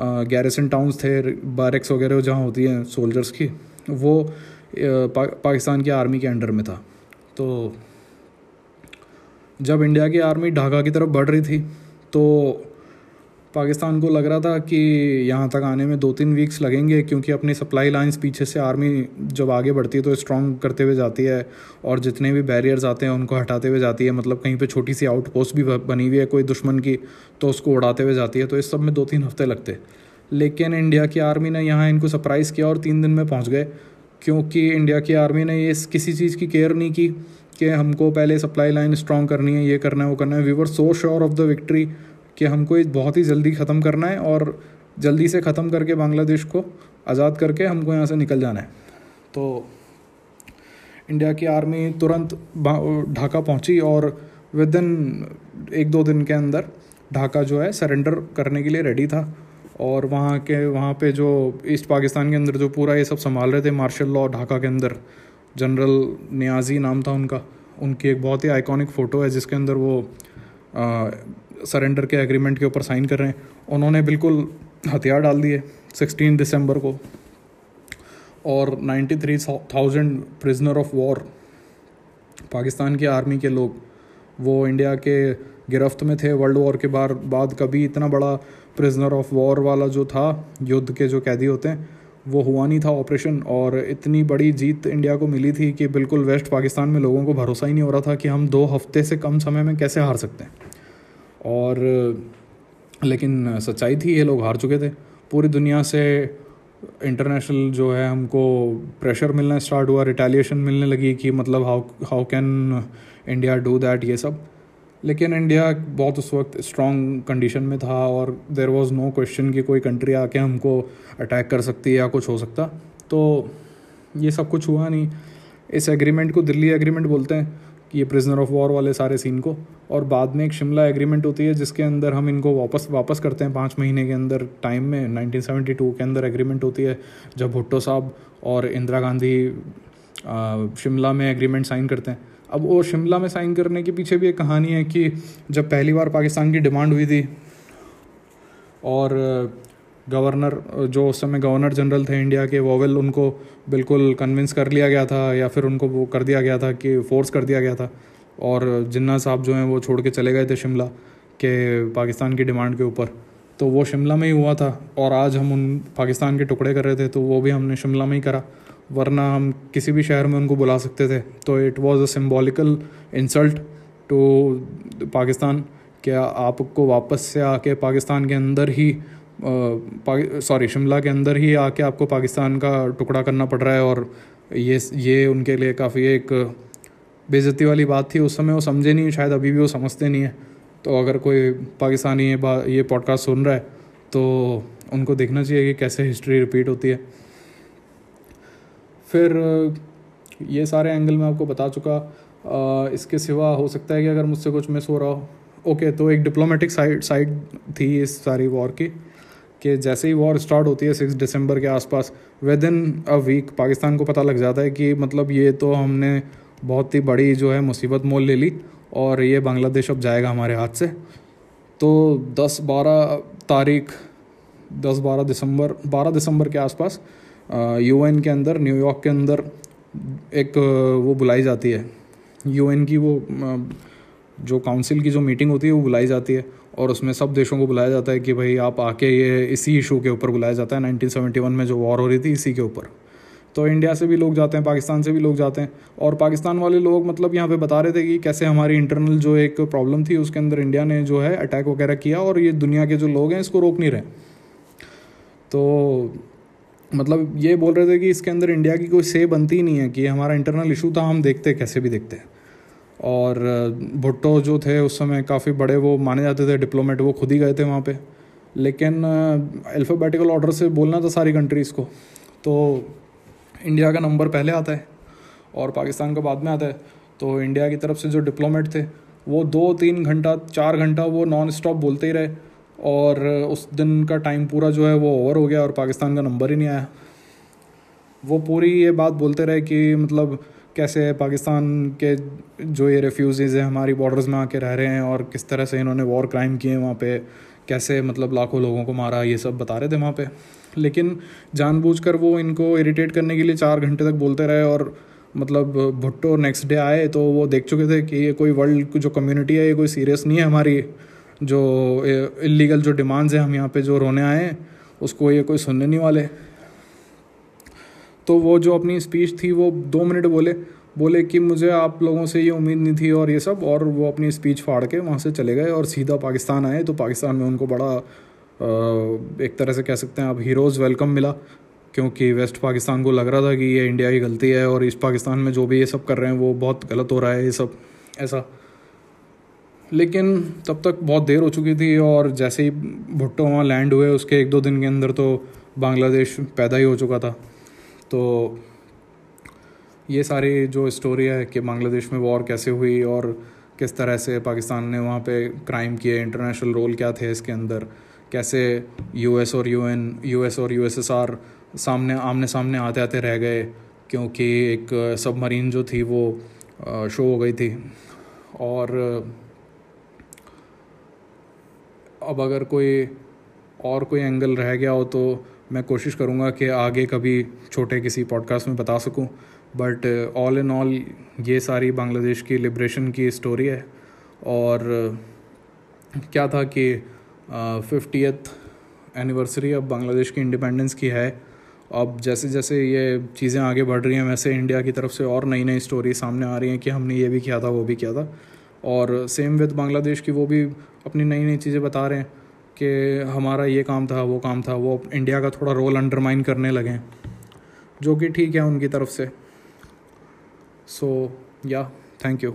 गैरिसन टाउन्स थे, बैरक्स वगैरह जहाँ होती हैं सोल्जर्स की, वो पाकिस्तान की आर्मी के अंडर में था। तो जब इंडिया की आर्मी ढाका की तरफ बढ़ रही थी तो पाकिस्तान को लग रहा था कि यहाँ तक आने में 2-3 वीक्स लगेंगे क्योंकि अपनी सप्लाई लाइंस पीछे से आर्मी जब आगे बढ़ती है तो स्ट्रॉन्ग करते हुए जाती है और जितने भी बैरियर्स आते हैं उनको हटाते हुए जाती है, मतलब कहीं पे छोटी सी आउटपोस्ट भी बनी हुई है कोई दुश्मन की तो उसको उड़ाते हुए जाती है, तो इस सब में 2-3 हफ्ते लगते। लेकिन इंडिया की आर्मी ने यहाँ इनको सरप्राइज़ किया और 3 दिन में पहुँच गए क्योंकि इंडिया की आर्मी ने ये किसी चीज़ की केयर नहीं की कि हमको पहले सप्लाई लाइन स्ट्रॉन्ग करनी है, ये करना है, वो करना है। We were so sure of the victory कि हमको ये बहुत ही जल्दी ख़त्म करना है और जल्दी से ख़त्म करके बांग्लादेश को आज़ाद करके हमको यहाँ से निकल जाना है। तो इंडिया की आर्मी तुरंत ढाका पहुँची और विद इन 1-2 दिन के अंदर ढाका जो है सरेंडर करने के लिए रेडी था। और वहाँ पे जो ईस्ट पाकिस्तान के अंदर जो पूरा ये सब संभाल रहे थे मार्शल लॉ ढाका के अंदर, जनरल नियाजी नाम था उनका, उनकी एक बहुत ही आइकॉनिक फ़ोटो है जिसके अंदर वो सरेंडर के एग्रीमेंट के ऊपर साइन कर रहे हैं। उन्होंने बिल्कुल हथियार डाल दिए 16 दिसंबर को और 93,000 प्रिजनर ऑफ वॉर पाकिस्तान की आर्मी के लोग वो इंडिया के गिरफ्त में थे। वर्ल्ड वॉर के बाद कभी इतना बड़ा प्रिजनर ऑफ वॉर वाला जो था, युद्ध के जो कैदी होते हैं, वो हुआ नहीं था ऑपरेशन। और इतनी बड़ी जीत इंडिया को मिली थी कि बिल्कुल वेस्ट पाकिस्तान में लोगों को भरोसा ही नहीं हो रहा था कि हम 2 हफ्ते से कम समय में कैसे हार सकते हैं। और लेकिन सच्चाई थी, ये लोग हार चुके थे। पूरी दुनिया से इंटरनेशनल जो है हमको प्रेशर मिलना स्टार्ट हुआ, रिटेलिएशन मिलने लगी कि मतलब how can India do that, ये सब। लेकिन इंडिया बहुत उस वक्त स्ट्रॉन्ग कंडीशन में था और देयर वाज नो क्वेश्चन कि कोई कंट्री आके हमको अटैक कर सकती है या कुछ हो सकता। तो ये सब कुछ हुआ नहीं। इस एग्रीमेंट को दिल्ली एग्रीमेंट बोलते हैं ये प्रिजनर ऑफ वॉर वाले सारे सीन को। और बाद में एक शिमला एग्रीमेंट होती है जिसके अंदर हम इनको वापस करते हैं 5 महीने के अंदर टाइम में। 1972 के अंदर एग्रीमेंट होती है जब भुट्टो साहब और इंदिरा गांधी शिमला में एग्रीमेंट साइन करते हैं। अब वो शिमला में साइन करने के पीछे भी एक कहानी है कि जब पहली बार पाकिस्तान की डिमांड हुई थी और गवर्नर जो उस समय गवर्नर जनरल थे इंडिया के, वोवेल, उनको बिल्कुल कन्विंस कर लिया गया था या फिर उनको वो कर दिया गया था कि फोर्स कर दिया गया था। और जिन्ना साहब जो हैं वो छोड़ के चले गए थे शिमला के पाकिस्तान की डिमांड के ऊपर, तो वो शिमला में ही हुआ था। और आज हम उन पाकिस्तान के टुकड़े कर रहे थे तो वो भी हमने शिमला में ही करा, वरना हम किसी भी शहर में उनको बुला सकते थे। तो it was a symbolical insult to Pakistan, क्या आपको वापस से आके पाकिस्तान के अंदर ही शिमला के अंदर ही आके आपको पाकिस्तान का टुकड़ा करना पड़ रहा है। और ये उनके लिए काफ़ी एक बेइज्जती वाली बात थी। उस समय वो समझे नहीं, शायद अभी भी वो समझते नहीं है। तो अगर कोई पाकिस्तानी ये पॉडकास्ट सुन रहा है तो उनको देखना चाहिए कि कैसे हिस्ट्री रिपीट होती है। फिर ये सारे एंगल मैं आपको बता चुका। इसके सिवा हो सकता है कि अगर मुझसे कुछ मिस हो रहा हो। ओके, तो एक डिप्लोमेटिक साइड थी इस सारी वॉर की कि जैसे ही वॉर स्टार्ट होती है 6 दिसंबर के आसपास, within a week Pakistan को पता लग जाता है कि मतलब ये तो हमने बहुत ही बड़ी जो है मुसीबत मोल ले ली और ये बांग्लादेश अब जाएगा हमारे हाथ से। तो 12 दिसंबर के आसपास यूएन के अंदर, न्यूयॉर्क के अंदर एक वो बुलाई जाती है, यूएन की वो जो काउंसिल की जो मीटिंग होती है वो बुलाई जाती है, और उसमें सब देशों को बुलाया जाता है कि भाई आप आके, ये इसी इशू के ऊपर बुलाया जाता है 1971 में जो वॉर हो रही थी इसी के ऊपर। तो इंडिया से भी लोग जाते हैं, पाकिस्तान से भी लोग जाते हैं, और पाकिस्तान वाले लोग मतलब यहाँ पे बता रहे थे कि कैसे हमारी इंटरनल जो एक प्रॉब्लम थी उसके अंदर इंडिया ने जो है अटैक वगैरह किया और ये दुनिया के जो लोग हैं इसको रोक नहीं रहे। तो मतलब ये बोल रहे थे कि इसके अंदर इंडिया की कोई से बनती नहीं है कि हमारा इंटरनल इशू था, हम देखते कैसे भी देखते हैं। और भुट्टो जो थे उस समय काफ़ी बड़े वो माने जाते थे डिप्लोमेट, वो खुद ही गए थे वहाँ पे, लेकिन अल्फ़ाबेटिकल ऑर्डर से बोलना था सारी कंट्रीज़ को, तो इंडिया का नंबर पहले आता है और पाकिस्तान का बाद में आता है। तो इंडिया की तरफ से जो डिप्लोमेट थे वो 2-3 घंटा 4 घंटा वो नॉन स्टॉप बोलते ही रहे, और उस दिन का टाइम पूरा जो है वो ओवर हो गया और पाकिस्तान का नंबर ही नहीं आया। वो पूरी ये बात बोलते रहे कि मतलब कैसे पाकिस्तान के जो ये रेफ्यूजीज़ हैं हमारी बॉर्डर्स में आके रह रहे हैं और किस तरह से इन्होंने वॉर क्राइम किए वहाँ पे, कैसे मतलब लाखों लोगों को मारा, ये सब बता रहे थे वहाँ पे। लेकिन जानबूझकर वो इनको इरिटेट करने के लिए 4 घंटे तक बोलते रहे, और मतलब भुट्टो नेक्स्ट डे आए तो वो देख चुके थे कि ये कोई वर्ल्ड जो कम्युनिटी है ये कोई सीरियस नहीं है, हमारी जो इलीगल जो डिमांड्स हैं हम यहाँ पे जो रोने आए हैं उसको ये कोई सुनने नहीं वाले। तो वो जो अपनी स्पीच थी वो 2 मिनट बोले कि मुझे आप लोगों से ये उम्मीद नहीं थी और ये सब, और वो अपनी स्पीच फाड़ के वहाँ से चले गए और सीधा पाकिस्तान आए। तो पाकिस्तान में उनको बड़ा एक तरह से कह सकते हैं आप हीरोज़ वेलकम मिला, क्योंकि वेस्ट पाकिस्तान को लग रहा था कि ये इंडिया की गलती है और ईस्ट पाकिस्तान में जो भी ये सब कर रहे हैं वो बहुत गलत हो रहा है ये सब ऐसा। लेकिन तब तक बहुत देर हो चुकी थी, और जैसे ही भुट्टो वहाँ लैंड हुए उसके 1-2 दिन के अंदर तो बांग्लादेश पैदा ही हो चुका था। तो ये सारी जो स्टोरी है कि बांग्लादेश में वॉर कैसे हुई और किस तरह से पाकिस्तान ने वहाँ पे क्राइम किए, इंटरनेशनल रोल क्या थे इसके अंदर, कैसे यूएस और यूएन, यूएस और यूएसएसआर आमने सामने आते आते रह गए क्योंकि एक सबमरीन जो थी वो शो हो गई थी। और अब अगर कोई एंगल रह गया हो तो मैं कोशिश करूँगा कि आगे कभी छोटे किसी पॉडकास्ट में बता सकूं, बट ऑल इन ऑल ये सारी बांग्लादेश की लिबरेशन की स्टोरी है। और क्या था कि 50th एनिवर्सरी अब बांग्लादेश की इंडिपेंडेंस की है। अब जैसे जैसे ये चीज़ें आगे बढ़ रही हैं वैसे इंडिया की तरफ से और नई नई स्टोरी सामने आ रही हैं कि हमने ये भी किया था वो भी किया था, और सेम विद बांग्लादेश की वो भी अपनी नई नई चीज़ें बता रहे हैं कि हमारा ये काम था वो काम था। वो इंडिया का थोड़ा रोल अंडरमाइन करने लगे हैं, जो कि ठीक है उनकी तरफ से। सो या थैंक यू।